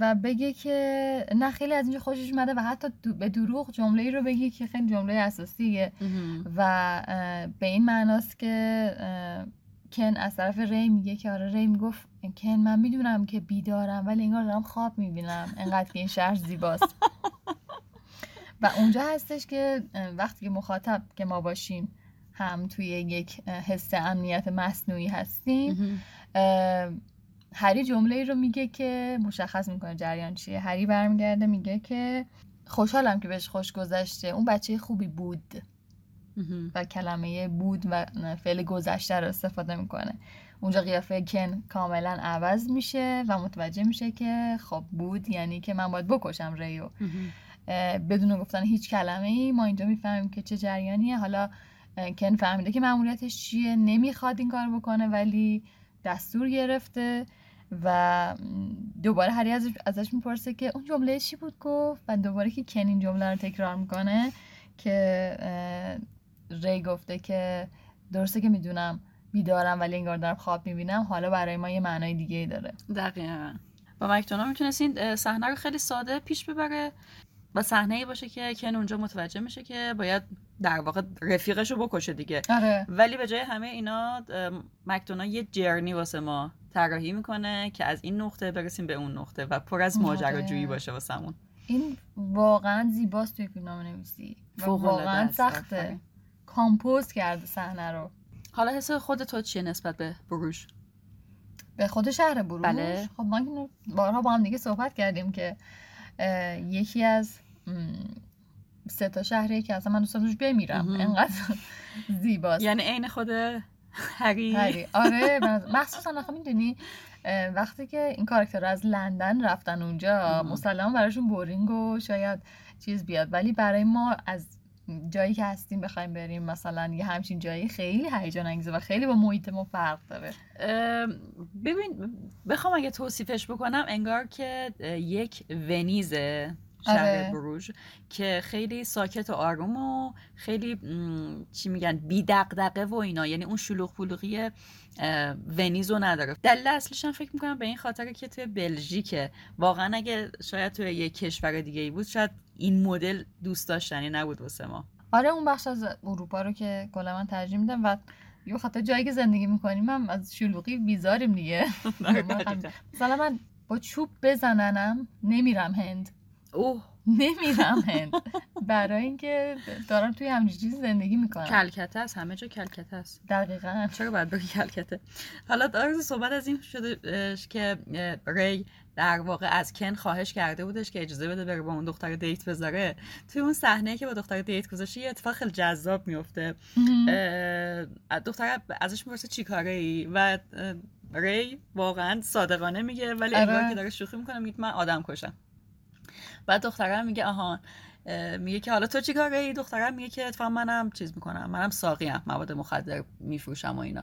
و بگه که نه خیلی از اینجا خوشش اومده و حتی به دروغ جمله‌ای رو بگه که خیلی جمله اساسیه و به این معناست که کن از طرف ری میگه که آره ری میگفت کن من میدونم که بیدارم ولی انگار دارم خواب میبینم انقدر که این شهر زیباست. و اونجا هستش که وقتی که مخاطب که ما باشیم هم توی یک حس امنیت مصنوعی هستیم. هری جمله‌ای رو میگه که مشخص میکنه جریان چیه. هری برمیگرده میگه که خوشحالم که بهش خوش گذشته اون بچه خوبی بود و کلمه بود و فعل گذشته رو استفاده میکنه. اونجا قیافه کن کاملا عوض میشه و متوجه میشه که خب بود یعنی که من باید بکشم ریو. بدون گفتن هیچ کلمه ای ما اینجا میفهمیم که چه جریانیه. حالا کن فهمیده که مأموریتش چیه، نمیخواد این کار بکنه ولی دستور گرفته و دوباره هری ازش میپرسه که اون جمله چی بود گفت و دوباره که کن این جمله رو تکرار میکنه که ری گفته که درسته که میدونم بیدارم ولی انگار دارم خواب میبینم حالا برای ما یه معنای دیگه داره. دقیقاً. و مک‌دوناگاه میتونست این صحنه رو خیلی ساده پیش ببره و صحنه‌ای باشه که کن اونجا متوجه میشه که باید در واقع رفیقشو بکشه دیگه. آره. ولی به جای همه اینا مک‌دوناگاه یه جرنی واسه ما طراحی میکنه که از این نقطه برسیم به اون نقطه و پر از ماجراجویی باشه واسمون. این واقعا زیباست توی فیلمنامه‌نویسی. واقعا سخته. کامپوز کرده صحنه رو. حالا حس خود تو چیه نسبت به بروژ؟ به خود شهر بروژ؟ بله. خب ما بارها با هم دیگه صحبت کردیم که یکی از سه تا شهریه که اصلا من دوست روش بمیرم. انقدر زیباست. یعنی عین خود هری. آره مخصوصا آخه میدونی وقتی که این کاراکترها از لندن رفتن اونجا مسلما براشون بورینگ و شاید چیز بیاد ولی برای ما از جایی که هستیم بخوایم بریم مثلا یه همچین جایی خیلی هیجان انگیزه و خیلی با محیط ما فرق داره. ببین بخوام اگه توصیفش بکنم انگار که یک ونیزه شهر بروژ که خیلی ساکت و آروم و خیلی چی میگن بی دغدغه و اینا، یعنی اون شلوغ پلوغی ونیزو نداره. دلیل اصلیش هم فکر میکنم به این خاطره که توی بلژیکه. واقعا اگه شاید توی یک کشور دیگه ای بود شاید این مدل دوست داشتنی نبود واسه ما. آره اون بخش از اروپا رو که کلا من ترجمه میدم و یه خاطر جایی که زندگی میکنیم هم از شلوغی بیزاریم دیگه. مثلا من با چوب بزننم نمیرم هند. نمیرم هند برای اینکه دارم توی همچین چیزی زندگی میکنم. کلکته است، همه جا کلکته است. دقیقاً. چرا باید بگی کلکته؟ حالا آرزو صحبت از این شده که ری در واقع از کن خواهش کرده بودش که اجازه بده بره با اون دختر دیت بذاره. توی اون صحنه که با دختر دیت گذاشته یه اتفاق خیلی جذاب میفته. دختر ازش میپرسه چی کاره ای و ری واقعاً صادقانه میگه ولی انگار که داره شوخی میکنه میگه من آدم کشم. بعد دخترم میگه آهان، میگه که حالا تو چی کاره ای؟ دخترم میگه که اتفاقا منم چیز میکنم، منم ساقیم، مواد مخدر میفروشم و اینا.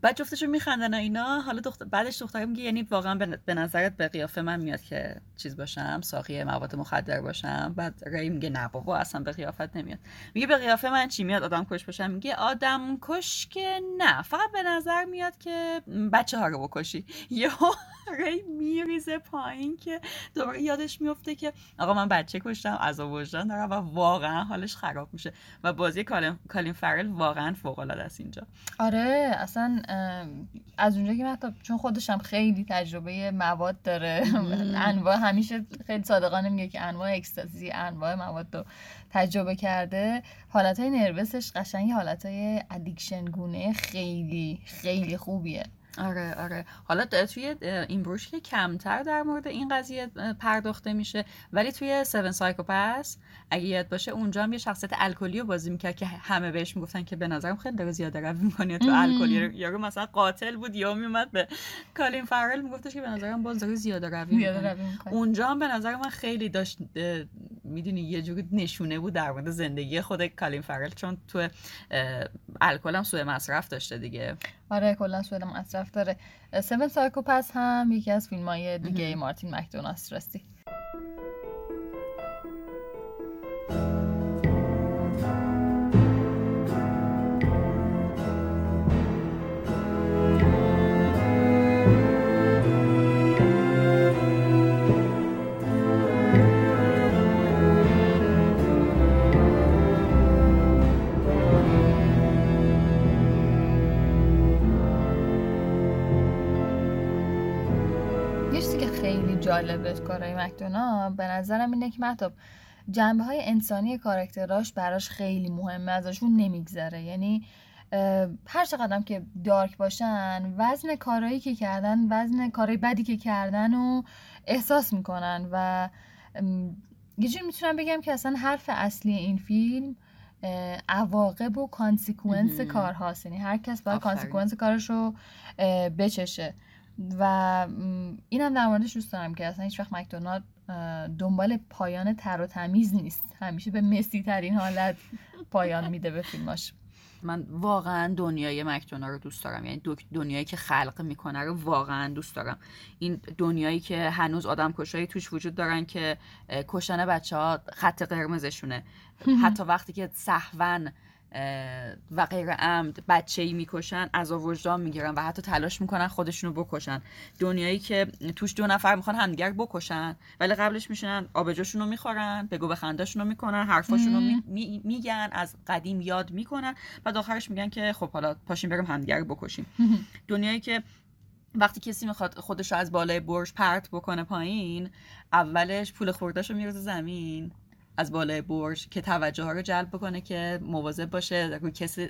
بعد جفتشون میخندن و اینا. حالا بعدش دخترم میگه یعنی واقعا به نظرت به قیافه من میاد که چیز باشم، ساقی مواد مخدر باشم؟ بعد ری میگه نه بابا اصلا به قیافت نمیاد. میگه به قیافه من چی میاد؟ آدم کش باشم؟ میگه آدم کش که نه، فقط به نظر میاد که بچه‌ها رو بکشی. یهو ری میریزه پایین که دوباره یادش میفته که آقا من بچه کشتم، عذاب وجدان دارم و واقعا حالش خراب میشه و بازی کالین فرل واقعا فوق العاده است اینجا. آره اصلا از اونجا که من چون خودشم خیلی تجربه مواد داره انواع، همیشه خیلی صادقانه میگه که انواع اکستازی، انواع مواد رو تجربه کرده. حالتهای نروسش قشنگی حالتهای ادیکشن گونه خیلی خیلی خوبیه. آره. حالا توی این بروش که کمتر در مورد این قضیه پرداخته میشه، ولی توی 7 سایکوپاث اگه یاد باشه اونجا هم یه شخصیت الکلی رو بازی میکرد که همه بهش میگفتن که به نظرم خیلی داره زیاده روی میکنی تو الکلی، یا مثلا قاتل بود یا میومد به کالین فرل میگفتش که به نظرم باز داره زیاده روی میکنه. اونجا هم به نظر من خیلی داشت میدونی یه جوری نشونه بود در مورد زندگی خود کالین فرل، چون تو الکل هم سوء مصرف داشته دیگه. آره کلا سوء مصرف داره. سون سایکوپاث هم یکی از فیلم‌های دیگه مارتین مکدوناگ راستی. جالبه کارهای مکدوناگ به نظرم اینه که مهتاب جنبه های انسانی کاراکتراش براش خیلی مهمه، ازشون نمیگذره. یعنی هر چقدر هم که دارک باشن وزن کارهایی که کردن، وزن کارهای بدی که کردن رو احساس میکنن و یه جوری میتونم بگم که اصلا حرف اصلی این فیلم عواقب و کانسیکوئنس کارهاست. یعنی هر کس باید کانسیکوئنس کارش رو بچشه و اینم در موردش دوست دارم که اصلا هیچ وقت مکدونالد دنبال پایان تر و تمیز نیست، همیشه به مسی ترین حالت پایان میده به فیلماش. من واقعا دنیای مکدونالد رو دوست دارم، یعنی دنیایی که خلق میکنه رو واقعا دوست دارم. این دنیایی که هنوز آدم کشایی توش وجود دارن که کشتن بچه ها خط قرمزشونه، حتی وقتی که سهواً و غیر عمد بچه‌ای میکشن عذاب وجدان میگیرن و حتی تلاش میکنن خودشونو بکشن. دنیایی که توش دو نفر میخوان همدیگر بکشن ولی قبلش میشنن آبجوشونو میخورن، بگو بخنداشونو میکنن، حرفاشونو میگن، از قدیم یاد میکنن و آخرش میگن که خب حالا پاشیم بریم همدیگر بکشیم. دنیایی که وقتی کسی میخواد خودشو از بالای برج پرت بکنه پایین، اولش پول خوردهشو میریزه زمین از بالای برج که توجه ها رو جلب بکنه که مواظب باشه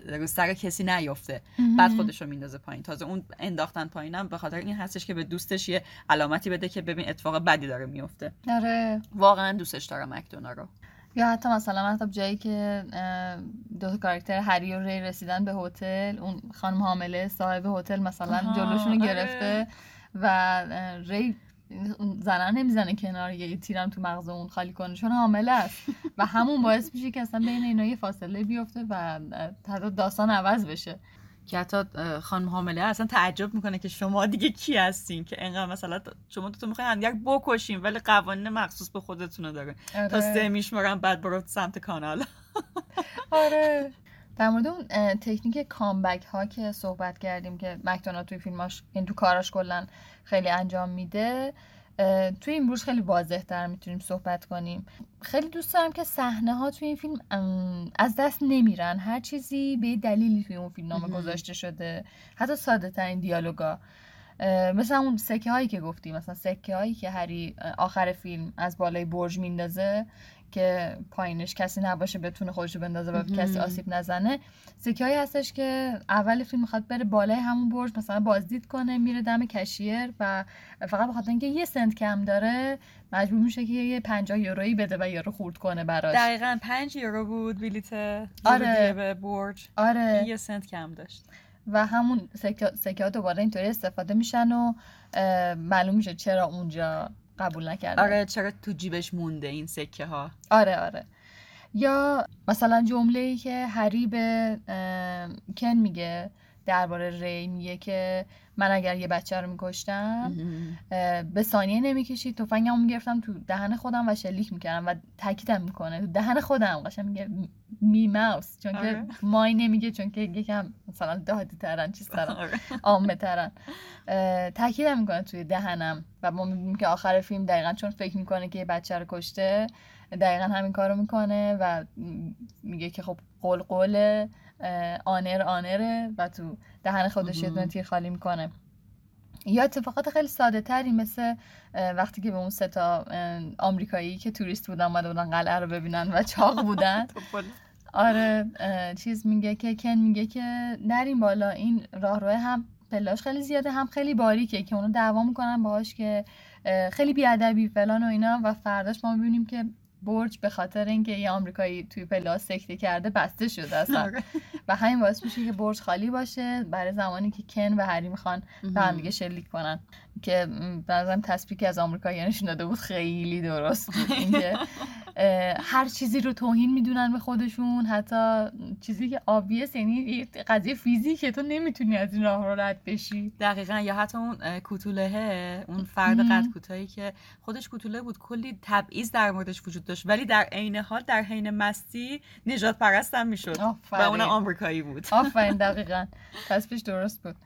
روی سر کسی نیافته، بعد خودش رو میندازه پایین. تازه اون انداختن پایینم به خاطر این هستش که به دوستش یه علامتی بده که ببین اتفاق بدی داره میفته. آره واقعا دوستش دارم مکدوناگ رو. یا حتی مثلا حتی جایی که دو تا کاراکتر هری و ری رسیدن به هتل، اون خانم حامله صاحب هتل مثلا جلوشون رو گرفته و ری زنن نمیزنه کنار، یه تیرم تو مغز اون خالی کنه چون حامله است و همون باعث میشه که اصلا بین اینا یه فاصله بیفته و حتی داستان عوض بشه. که حتی خانم حامله اصلا تعجب میکنه که شما دیگه کی هستین که انقدر مثلا شما دوتا میخواین همدیگر بکشین ولی قوانین مخصوص به خودتونه داره. آره. تا 3 میشمارم بعد برو سمت کانال. آره در مورد اون تکنیک کامبک ها که صحبت کردیم که مکدوناگ توی فیلماش، این تو کاراش کلا خیلی انجام میده، توی این بروش خیلی واضح تر میتونیم صحبت کنیم. خیلی دوست دارم که صحنه ها توی این فیلم از دست نمیرن، هر چیزی به دلیلی توی اون فیلم نامه گذاشته شده، حتی ساده ترین دیالوگا. مثلا اون سکه هایی که گفتیم، مثلا سکه هایی که هری آخر فیلم از بالای برج میندازه که پایینش کسی نباشه بتونه خودشو بندازه و کسی آسیب نزنه، سکه هایی هستش که اول فیلم میخواد بره بالای همون برج مثلا بازدید کنه، میره دم کشیر و فقط بخاطر اینکه یه سنت کم داره مجبور میشه که یه 50 یورویی بده و یارو خورد کنه براش. دقیقاً 5 یورو بود بلیط. آره. به برج. آره. یه سنت کم داشت. و همون سکه ها دوباره اینطوری استفاده میشن و معلوم میشه چرا اونجا قبول نکرده. آره چرا تو جیبش مونده این سکه ها. آره. یا مثلا جمله‌ای که هری به کن میگه درباره ری، میگه که من اگر یه بچه رو میکشتم به ثانیه نمیکشید تفنگمو میگرفتم تو دهن خودم و شلیک میکردم. و تاکیدم میکنه تو دهن خودم، قشنگ میگه می ماوس، چون که مای نمیگه، چون که یکم مثلا دهاتی ترن چیز ترن عامه ترن تاکیدم میکنه توی دهنم. و ما میبینیم که آخر فیلم دقیقاً چون فکر میکنه که یه بچه رو کشته دقیقاً همین کارو میکنه و میگه که خب قلقله آنره و تو دهن خودش یه دونه تیر خالی میکنه. یا اتفاقات خیلی ساده تری مثل وقتی که به اون 3 آمریکایی که توریست بودن اومدن قلعه رو ببینن و چاق بودن. آره چیز میگه که کن میگه که نریم بالا، این راهروه هم پلاش خیلی زیاده، هم خیلی باریکه که اونو دعوا میکنن باهاش که خیلی بیادبی فلان و اینا، و فرداش ما میبینیم که برج به خاطر اینکه یه آمریکایی توی پلاس سکته کرده بسته شده اصلا و همین باعث میشه که برج خالی باشه برای زمانی که کن و هری میخوان به هم دیگه شلیک کنن، که بعضی هم تسبیحی که از آمریکاییانشون داده بود خیلی درست بود، اینکه هر چیزی رو توهین میدونن به خودشون، حتی چیزی که obvious، یعنی قضیه فیزیکه، تو نمیتونی از این راه رد بشی دقیقاً، یا حتی اون کوتوله، اون فرد قد کوتاهی که خودش کوتوله بود، کلی تبعیض در موردش وجود داشت، ولی در عین حال در حین مستی نجات پرست هم میشد و اون آمریکایی بود. آفرین، دقیقاً تسبیحش درست بود.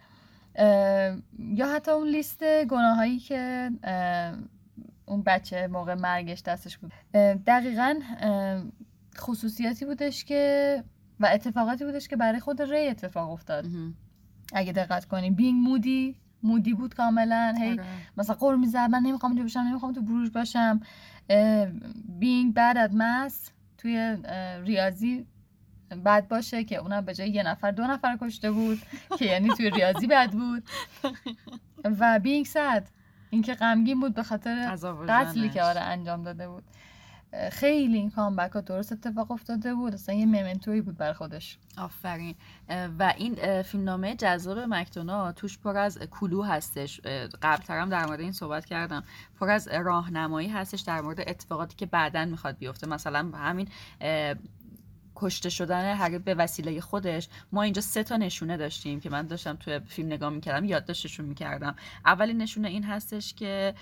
یا حتی اون لیست گناهایی که اون بچه موقع مرگش دستش بود، دقیقاً خصوصیاتی بودش که و اتفاقاتی بودش که برای خود ری اتفاق افتاد. اگه دقت کنی بینگ مودی بود کاملا، هی مثلا قر می‌زد من نمی‌خوام اینجا باشم، نمی‌خوام تو بروژ باشم. بینگ بد ات مس توی ریاضی بد باشه، که اونم به جای یه نفر دو نفر کشته بود که یعنی توی ریاضی بد بود. و بینگ سد، اینکه غمگین بود به خاطر قتلی که آره انجام داده بود. خیلی این کامبک‌ها درست اتفاق افتاده بود، اصلا یه ممنتویی بود بر خودش. آفرین. و این فیلمنامه جذاب مکدوناغ توش پر از کلو هستش، قبل‌تر هم در مورد این صحبت کردم، پر از راهنمایی هستش در مورد اتفاقاتی که بعداً میخواد بیفته، مثلا همین کشته شدن هری به وسیله خودش. ما اینجا 3 نشونه داشتیم که من داشتم توی فیلم نگاه میکردم، یادداشتشون میکردم. اولین نشونه این هستش که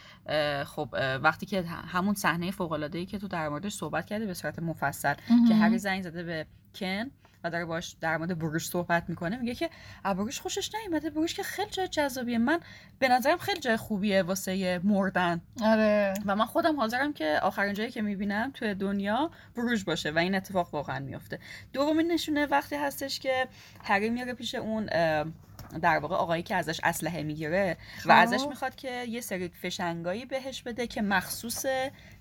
خب وقتی که همون صحنه فوق‌العاده‌ای که تو در موردش صحبت کردی به صورت مفصل که هری زنگ زده به کن و داره باش در مورد بروژ صحبت میکنه، میگه که بروژ خوشش نیومده، بروژ که خیلی جای جذابیه، من به نظرم خیلی جای خوبیه واسه مردن. آره. و من خودم حاضرم که آخرین جایی که میبینم توی دنیا بروژ باشه، و این اتفاق واقعا میفته. دومین نشونه وقتی هستش که هری میره پیش اون در واقع آقایی که ازش اسلحه میگیره و ازش میخواد که یه سری فشنگایی بهش بده که مخصوص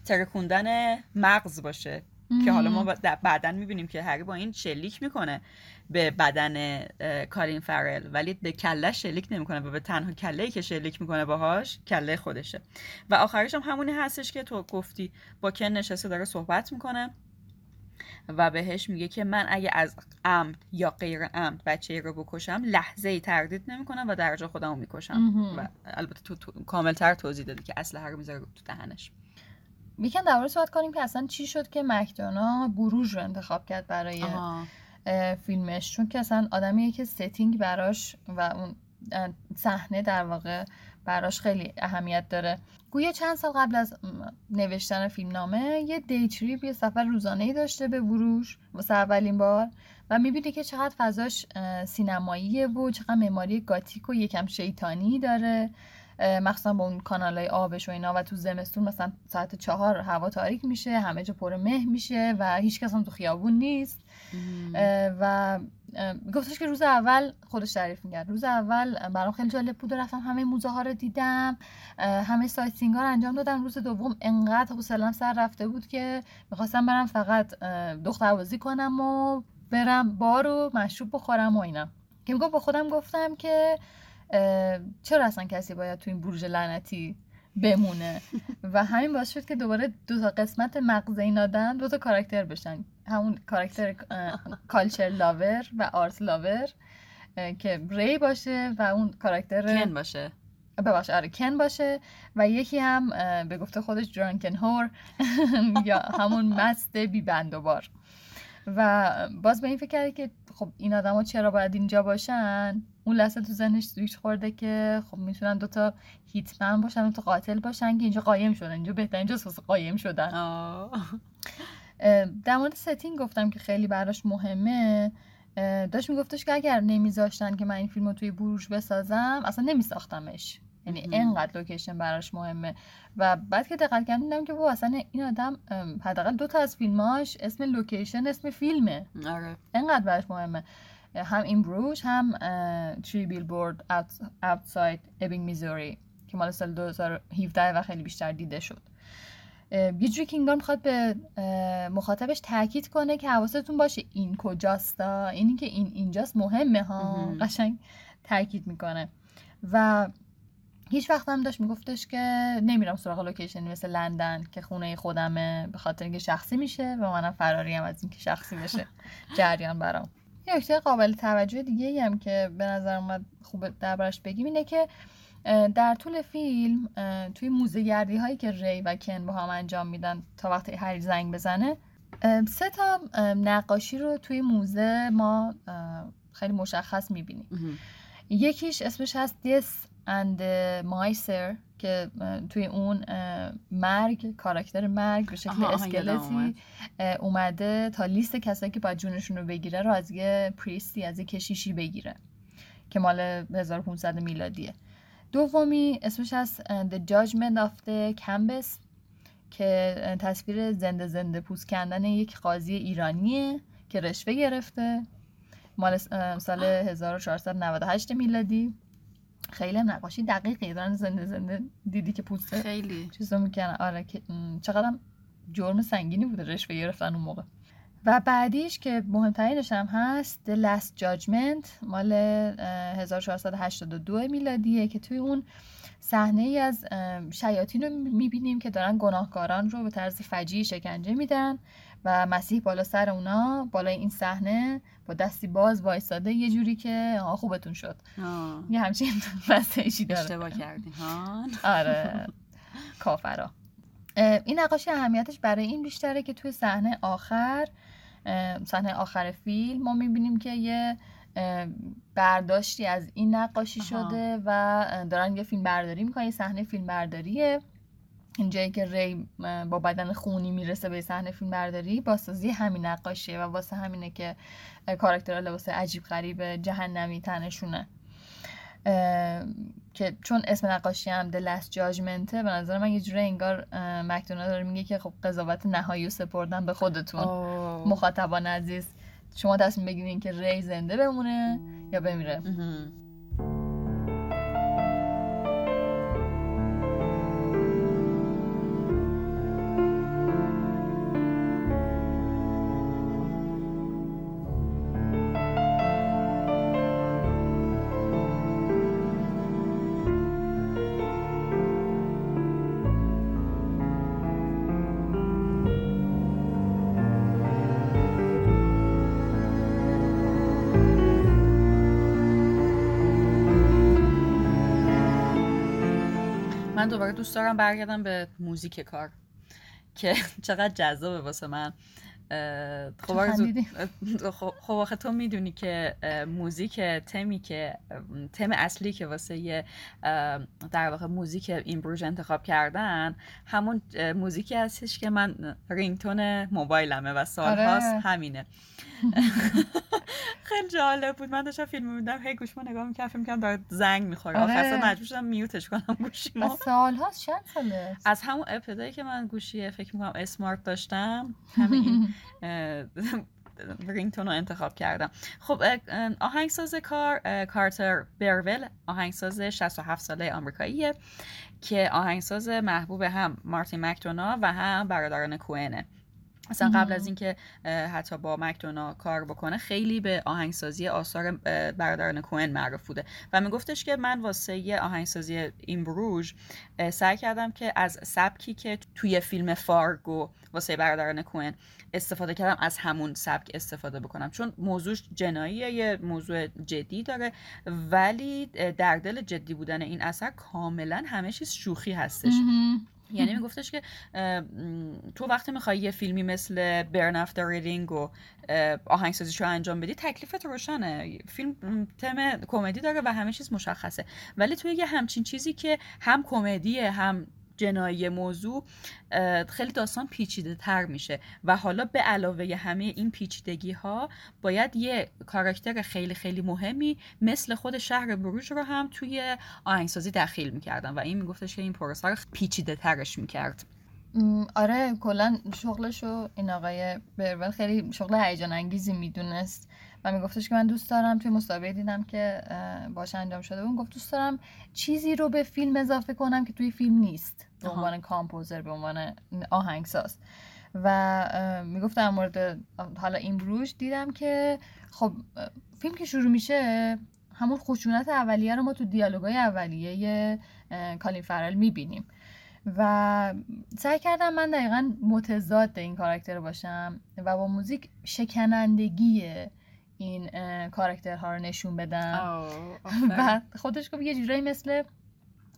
ترکوندن مغز باشه که حالا ما بعداً میبینیم که هری با این شلیک میکنه به بدن کالین فرل، ولی به کله شلیک نمیکنه و به تنها کله‌ای که شلیک میکنه باهاش کله خودشه. و آخرش هم همونی هستش که تو گفتی، با کن نشسته داره صحبت میکنه و بهش میگه که من اگه از عمد یا غیر عمد بچه‌ای رو بکشم لحظه‌ای تردید نمیکنم و درجا خودم رو میکشم. و البته تو کامل‌تر توضیح دادی که اسلحه رو میذاره تو دهنش. میکن دوباره صحبت کنیم که اصلا چی شد که مکدوناغ بروژ رو انتخاب کرد برای فیلمش، چون که اصلا آدمیه که ستینگ براش و اون صحنه در واقع براش خیلی اهمیت داره. گویا چند سال قبل از نوشتن فیلمنامه یه دی تریپ، یه سفر روزانه‌ای داشته به بروژ واسه اولین بار، و میبینه که چقدر فضاش سینماییه و چقدر معماری گاتیک و یکم شیطانی داره، مخصوصا با اون کانالای آبش و اینا، و تو زمستون مثلا ساعت 4 هوا تاریک میشه، همه جا پر مه میشه و هیچ کس هم تو خیابون نیست. و گفتش که روز اول خودش تعریف می‌کرد، روز اول برام خیلی جالب بود، رفتم همه موزه ها رو دیدم، همه سایت سینگ ها رو انجام دادم. روز دوم انقدر حوصله‌ام سر رفته بود که می‌خواستم برم فقط دختربازی کنم و برم بار و مشروب بخورم و اینا، که میگم با خودم گفتم که چرا اصلا کسی باید تو این بروژ لعنتی بمونه. و همین باعث شد که دوباره 2 قسمت مغز این آدم 2 کاراکتر بشن، همون کاراکتر کالچر لاور و آرت لاور که ری باشه و اون کاراکتر کن باشه، ببخشید آره کن باشه، و یکی هم به گفته خودش درانکن هور یا همون مست بی بند و بار. و باز به این فکر کرده که خب این آدما چرا باید اینجا باشن. اون لحظه تو ذهنش سویچ خورده که خب میتونن 2 هیتمن باشن، 2 قاتل باشن که اینجا قایم شدن، اینجا بهترین جاست واسه قایم شدن. در مورد ستینگ گفتم که خیلی براش مهمه، داشت میگفتش که اگر نمیذاشتن که من این فیلمو توی بروژ بسازم اصلا نمیساختمش، یعنی اینقدر لوکیشن براش مهمه. و بعد که دقت کردم که اصلا این آدم حداقل 2 از فیلماش اسم لوکیشن اسم فیلمه. آره. اینقدر براش مهمه، هم این بروژ، هم Three Billboards Outside Ebbing Missouri که مال سال 2017 و خیلی بیشتر دیده شد. یه جوری که انگار میخواد به مخاطبش تاکید کنه که حواستون باشه این کجاست، اینی که این اینجاست مهمه ها، قشنگ تاکید میکنه. و هیچ وقت هم داشت میگفتش که نمیرم سراغ لوکیشنی مثل لندن که خونه خودمه، به خاطر اینکه شخصی میشه و منم فراریم از اینکه شخصی بشه جریان برام. یه نکته قابل توجه دیگه‌ای هم که به نظر من خوب دربارش بگیم اینه که در طول فیلم توی موزه‌گردی هایی که ری و کن با هم انجام میدن تا وقتی هری زنگ بزنه، سه تا نقاشی رو توی موزه ما خیلی مشخص میبینیم. یکیش اسمش هست دیس and miser که توی اون مرگ، کاراکتر مرگ به شکل اسکلتی اومده تا لیست کسایی که باید جونشون رو بگیره رو از یه پریستی، از یه کشیشی بگیره که مال 1500 میلادیه. دومی اسمش از The Judgment of the Canvas که تصویر زنده پوست کندن یک قاضی ایرانیه که رشوه گرفته، مال سال 1498 میلادی. خیلی هم نقاشی دقیقی دارن، زنده دیدی که پوسته خیلی چیزا میکنن. آره که چقدرم جرم سنگینی بوده رشوه گرفتن اون موقع. و بعدیش که مهمترینش هم هست The Last Judgment مال 1482 میلادیه که توی اون صحنه‌ای از شیاطین رو میبینیم که دارن گناهکاران رو به طرز فجیع شکنجه میدن و مسیح بالا سر اونا، بالای این صحنه با دستی باز وایساده، یه جوری که خوبتون شد. یه همچین مسیجی داره. اشتباه کردین ها. آره کافرا. این نقاشی اهمیتش برای این بیشتره که توی صحنه آخر فیلم ما میبینیم که یه برداشتی از این نقاشی شده و دارن یه فیلم برداری میکنن. یه صحنه فیلم برداریه، اینجایی که ری با بدن خونی میرسه به صحنه فیلم برداری، بازسازی همین نقاشیه و واسه همینه که کاراکترها لباس عجیب غریب جهنمی تنشونه. که چون اسم نقاشی هم The Last Judgment به نظر من یه جوره انگار مکدونالد داره میگه که خب قضاوت نهایی رو سپردن به خودتون. مخاطبان عزیز، شما تصمیم بگیرین که ری زنده بمونه یا بمیره. من دوباره دوست دارم برگردم به موزیک کار که چقدر جذابه واسه من. خب آخه تو میدونی که موزیک تم اصلی که واسه یه در واقع موزیک این بروژ انتخاب کردن همون موزیکی هستش که من رینگتون موبایلمه و سالهاست. آره. همینه. خیلی جالب بود. من داشتم فیلم می‌دیدم، هی گوشمو نگاه می‌کردم، فکر می‌کردم داره زنگ می‌خوره. آره. آخرش مجبور شدم میوتش کنم گوشیمو. از سالهاست، چند ساله؟ از همون ابتدایی که من گوشی فکر می‌کنم اسمارت داشتم همین رینگتون رو انتخاب کردم. خب آهنگساز کار کارتر برول، آهنگساز 67 ساله آمریکاییه که آهنگساز محبوب هم مارتین مکدوناغ و هم برادران کوئنه. اصلا قبل از اینکه حتی با مکدوناغ کار بکنه خیلی به آهنگسازی آثار برادران کوئن معروف بوده و میگفتش که من واسه یه آهنگسازی این بروژ سعی کردم که از سبکی که توی فیلم فارگو واسه برادران کوئن استفاده کردم از همون سبک استفاده بکنم، چون موضوعش جناییه، یه موضوع جدی داره ولی در دل جدی بودن این اثر کاملا همه چیز شوخی هستش. یعنی میگفتش که تو وقتی میخوایی یه فیلمی مثل برن افتر ریدینگ و آهنگسازیش رو انجام بدی تکلیفت روشنه، فیلم تم کمدی داره و همه چیز مشخصه، ولی توی یه همچین چیزی که هم کمدیه هم جنایی موضوع خیلی داستان پیچیده تر میشه و حالا به علاوه همه این پیچیدگی ها باید یه کاراکتر خیلی خیلی مهمی مثل خود شهر بروژ رو هم توی آهنگسازی دخیل میکردن و این میگفتش که این پروسه رو پیچیده ترش میکرد. آره کلا شغلشو این آقای برول خیلی شغل هیجان انگیزی میدونست و میگفتش که من دوست دارم، توی مسابقه دیدم که باشه انجام شده و اون گفت دوست دارم چیزی رو به فیلم اضافه کنم که توی فیلم نیست، به عنوان کامپوزر، به عنوان آهنگساز. و میگفت در مورد حالا این بروژ دیدم که خب فیلم که شروع میشه همون خشونت اولیه رو ما تو دیالوگای اولیه یه کالین فرل میبینیم و سعی کردم من دقیقاً متضاد این کاراکتر باشم و با موزیک شکنندگی این کاراکترها رو نشون بدم و خودش گفت یه جورایی مثل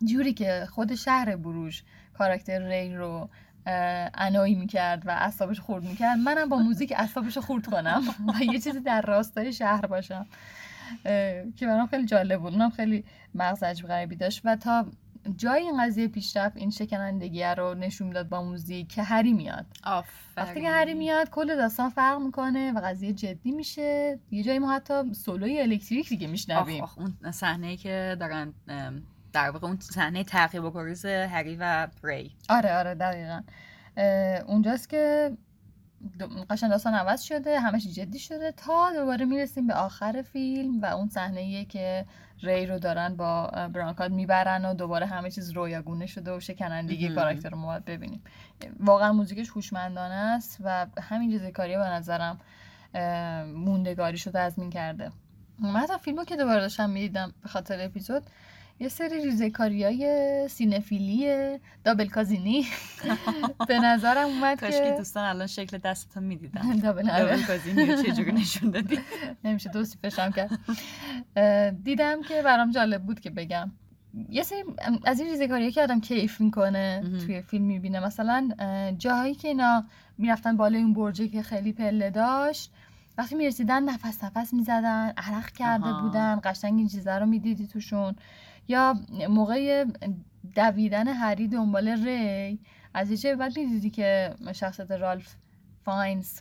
جوری که خود شهر بروژ کاراکتر ری رو انایی میکرد و اعصابش خورد میکرد، منم با موزیک اعصابش خورد کنم و یه چیزی در راستای شهر باشم که برام خیلی جالب بود. اونم خیلی مغز عجب غریبی داشت و تا جای این قضیه پیش رفت این شکنندگی رو نشون داد با موزیک که هری میاد. وقتی که هری میاد کل داستان فرق میکنه و قضیه جدی میشه. یه جایی ما حتی سولوی الکتریک دیگه میشنویم. اون صحنه‌ای که دارن در واقع اون صحنه تعقیب و کریز هری و ری. آره دقیقاً. اونجاست که قشنگ داستان عوض شده، همش جدی شده تا دوباره میرسیم به آخر فیلم و اون صحنه‌ایه که ری رو دارن با برانکات میبرن و دوباره همه چیز رویاگونه شده و شکنندگی کاراکتر رو ما ببینیم. واقعا موزیکش هوشمندانه است و همین جزئی‌کاریه به نظرم موندگاریشو تضمین کرده. من حتی فیلمو که دوباره داشتم می‌دیدم به خاطر اپیزود یه سری ریزه‌کاریای سینفیلی دابل کازینی به نظرم اومد که کاشکی دوستان الان شکل دستتون می‌دیدن دابل کازینی چه جوری نشون دادی نمیشه توصیفش هم کرد. دیدم که برام جالب بود که بگم یه سری از این ریزه‌کاریایی که آدم کیف می‌کنه توی فیلم می‌بینه، مثلا جاهایی که اینا می‌رفتن بالای اون برجی که خیلی پله داشت، وقتی می‌رسیدن نفس می‌زدن، عرق کرده بودن، قشنگ این چیزا رو می‌دیدی توشون. یا موقع دویدن هری دنبال ری از یه جایی بعد می‌دیدی که شخصیت رالف فاینز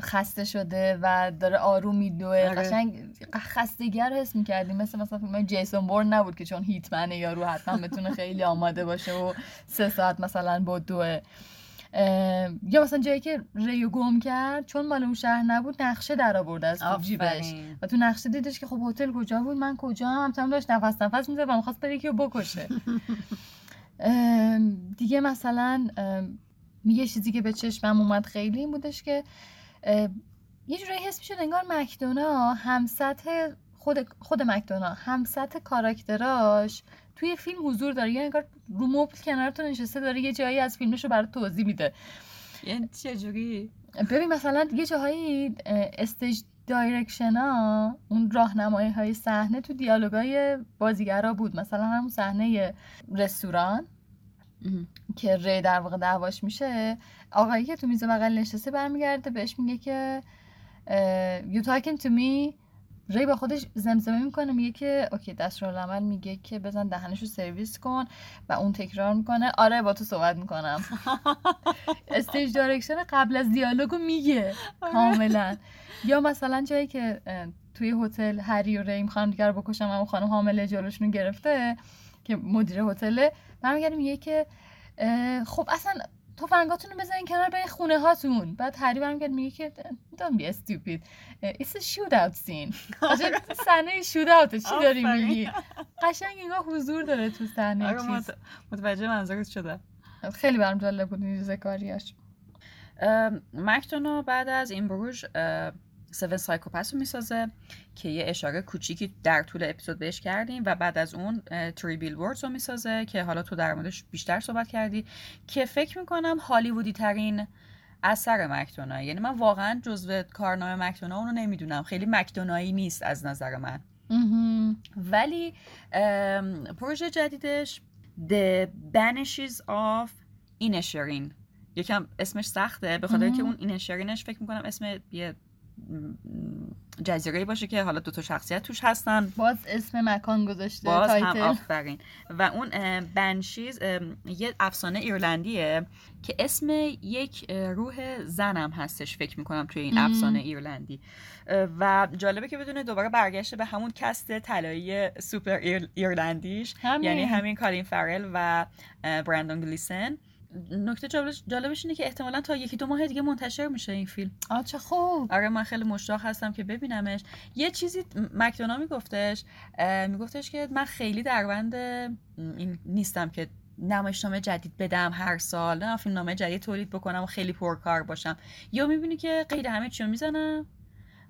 خسته شده و داره آروم میدوه، قشنگ خستگی رو حس می‌کردی. مثلا فیلم جیسون بورن نبود که چون هیتمنه یارو حتما بتونه خیلی آماده باشه و 3 ساعت مثلا با دوه. یا مثلا جایی که ریو گم کرد چون مال اون شهر نبود نقشه در آورد از تو جیبش و تو نقشه دیدش که خب هتل کجا بود، من کجا هم تمام داشت نفس میزد و می‌خواست بره یکیو بکشه. دیگه مثلا میگه چیزی که به چشمم اومد خیلی این بودش که یه جوری حس می‌شد انگار مکدونا خود مکدونا هم سطح کاراکتراش توی فیلم حضور داره، یعنی انگار رو مبل کنارتون نشسته داره یه جایی از فیلمشو برات توضیح میده. یعنی چه جوری؟ ببین مثلا یه جاهایی استیج دایرکشنا، اون راهنمایی‌های صحنه تو دیالوگای بازیگرا بود. مثلا همون صحنه رستوران که ری در واقع دعواش میشه، آقایی که تو میز بغل نشسته برمیگرده بهش میگه که you talking to me. ری با خودش زمزمه میکنه میگه که اوکی، دستورالعمل میگه که بزن دهنشو سرویس کن و اون تکرار میکنه آره با تو صحبت میکنم. استیج دایرکشن قبل از دیالوگو میگه کاملا. یا مثلا جایی که توی هتل هری و ری میخوان دیگه رو بکشن و اون خانم حامله جلوشونو گرفته که مدیر هتله، من میگه که خب اصلا تفنگاتونو بزنین کنار برین خونه هاتون. بعد هری برمیگرد میگه که don't be stupid it's a shootout scene. قشنگ صحنه شوت‌اوت چی داری میگی؟ قشنگ انگار حضور داره تو صحنه. چیز متوجه منظورت شده. خیلی برام جالب بود این ریزه‌کاریاش. مک‌دونا بعد از این بروژ 7 سایکوپاتس میسازه که یه اشاره کوچیکی در طول اپیزود بهش کردیم و بعد از اون 3 بیلبوردز رو میسازه که حالا تو در موردش بیشتر صحبت کردی که فکر میکنم هالیوودی ترین اثر مک‌دونا، یعنی من واقعا جزو کارنامه مک‌دونا اون رو نمیدونم، خیلی مک‌دونایی نیست از نظر من. ولی پروژه جدیدش The Banshees of Inisherin، یکم اسمش سخته به خاطر اینکه اون اینشرینش فکر میکنم اسم یه جزیره‌ای باشه که حالا 2 تا شخصیت توش هستن، باز اسم مکان گذاشته باز تایتل. هم آفرین. و اون بنشیز یه افسانه ایرلندیه که اسم یک روح زنم هستش فکر میکنم توی این افسانه ایرلندی و جالبه که بدونه دوباره برگشته به همون کست طلایی سوپر ایرلندیش یعنی همین کالین فرل و برندن گلیسن. نکته جالبش اینه که احتمالاً تا 1-2 ماه دیگه منتشر میشه این فیلم. چه خوب. آره من خیلی مشتاق هستم که ببینمش. یه چیزی مک‌دونا میگفتش که من خیلی در بند این نیستم که نمایشنامه جدید بدم هر سال، نه فیلمنامه جدید تولید بکنم و خیلی پرکار باشم. یا میبینی که قید همه چیو میزنم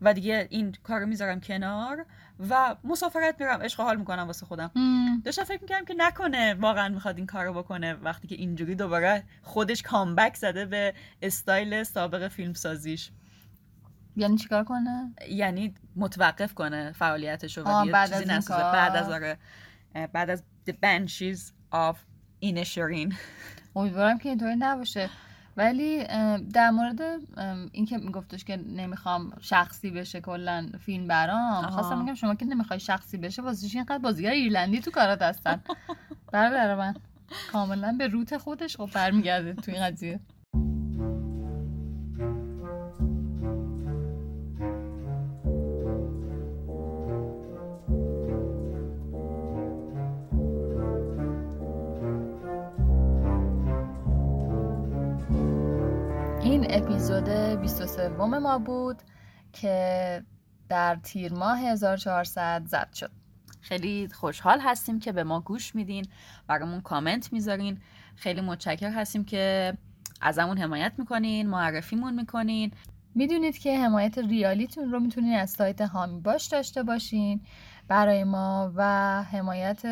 و دیگه این کارو میذارم کنار و مسافرت میرم، عشق و حال میکنم واسه خودم. داشتم فکر میکنم که نکنه واقعا میخواد این کارو بکنه وقتی که اینجوری دوباره خودش کامبک زده به استایل سابق فیلمسازیش. یعنی چیکار کنه؟ یعنی متوقف کنه فعالیتشو و یه چیزی نسازه بعد از The Banshees of Inisherin. امیدوارم که اینطوری نباشه. ولی در مورد این که میگفتش که نمیخوام شخصی بشه کلا فیلم برام، خواستم بگم شما که نمیخوای شخصی بشه واسه اینقدر بازیگر ایرلندی تو کارات هستن. برادر من کاملا به روت خودش خب برمیگرده تو این قضیه. اپیزود 23 ما بود که در تیر ماه 1400 ضبط شد. خیلی خوشحال هستیم که به ما گوش میدین، برامون کامنت میذارین. خیلی متشکر هستیم که ازمون حمایت میکنین، معرفیمون میکنین. میدونید که حمایت ریالیتون رو میتونین از سایت هامی باش داشته باشین برای ما و حمایت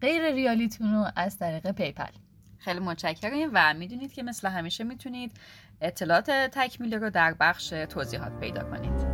غیر ریالیتون رو از طریق پیپل. خیلی متشکریم و میدونید که مثل همیشه میتونید اطلاعات تکمیلی رو در بخش توضیحات پیدا کنید.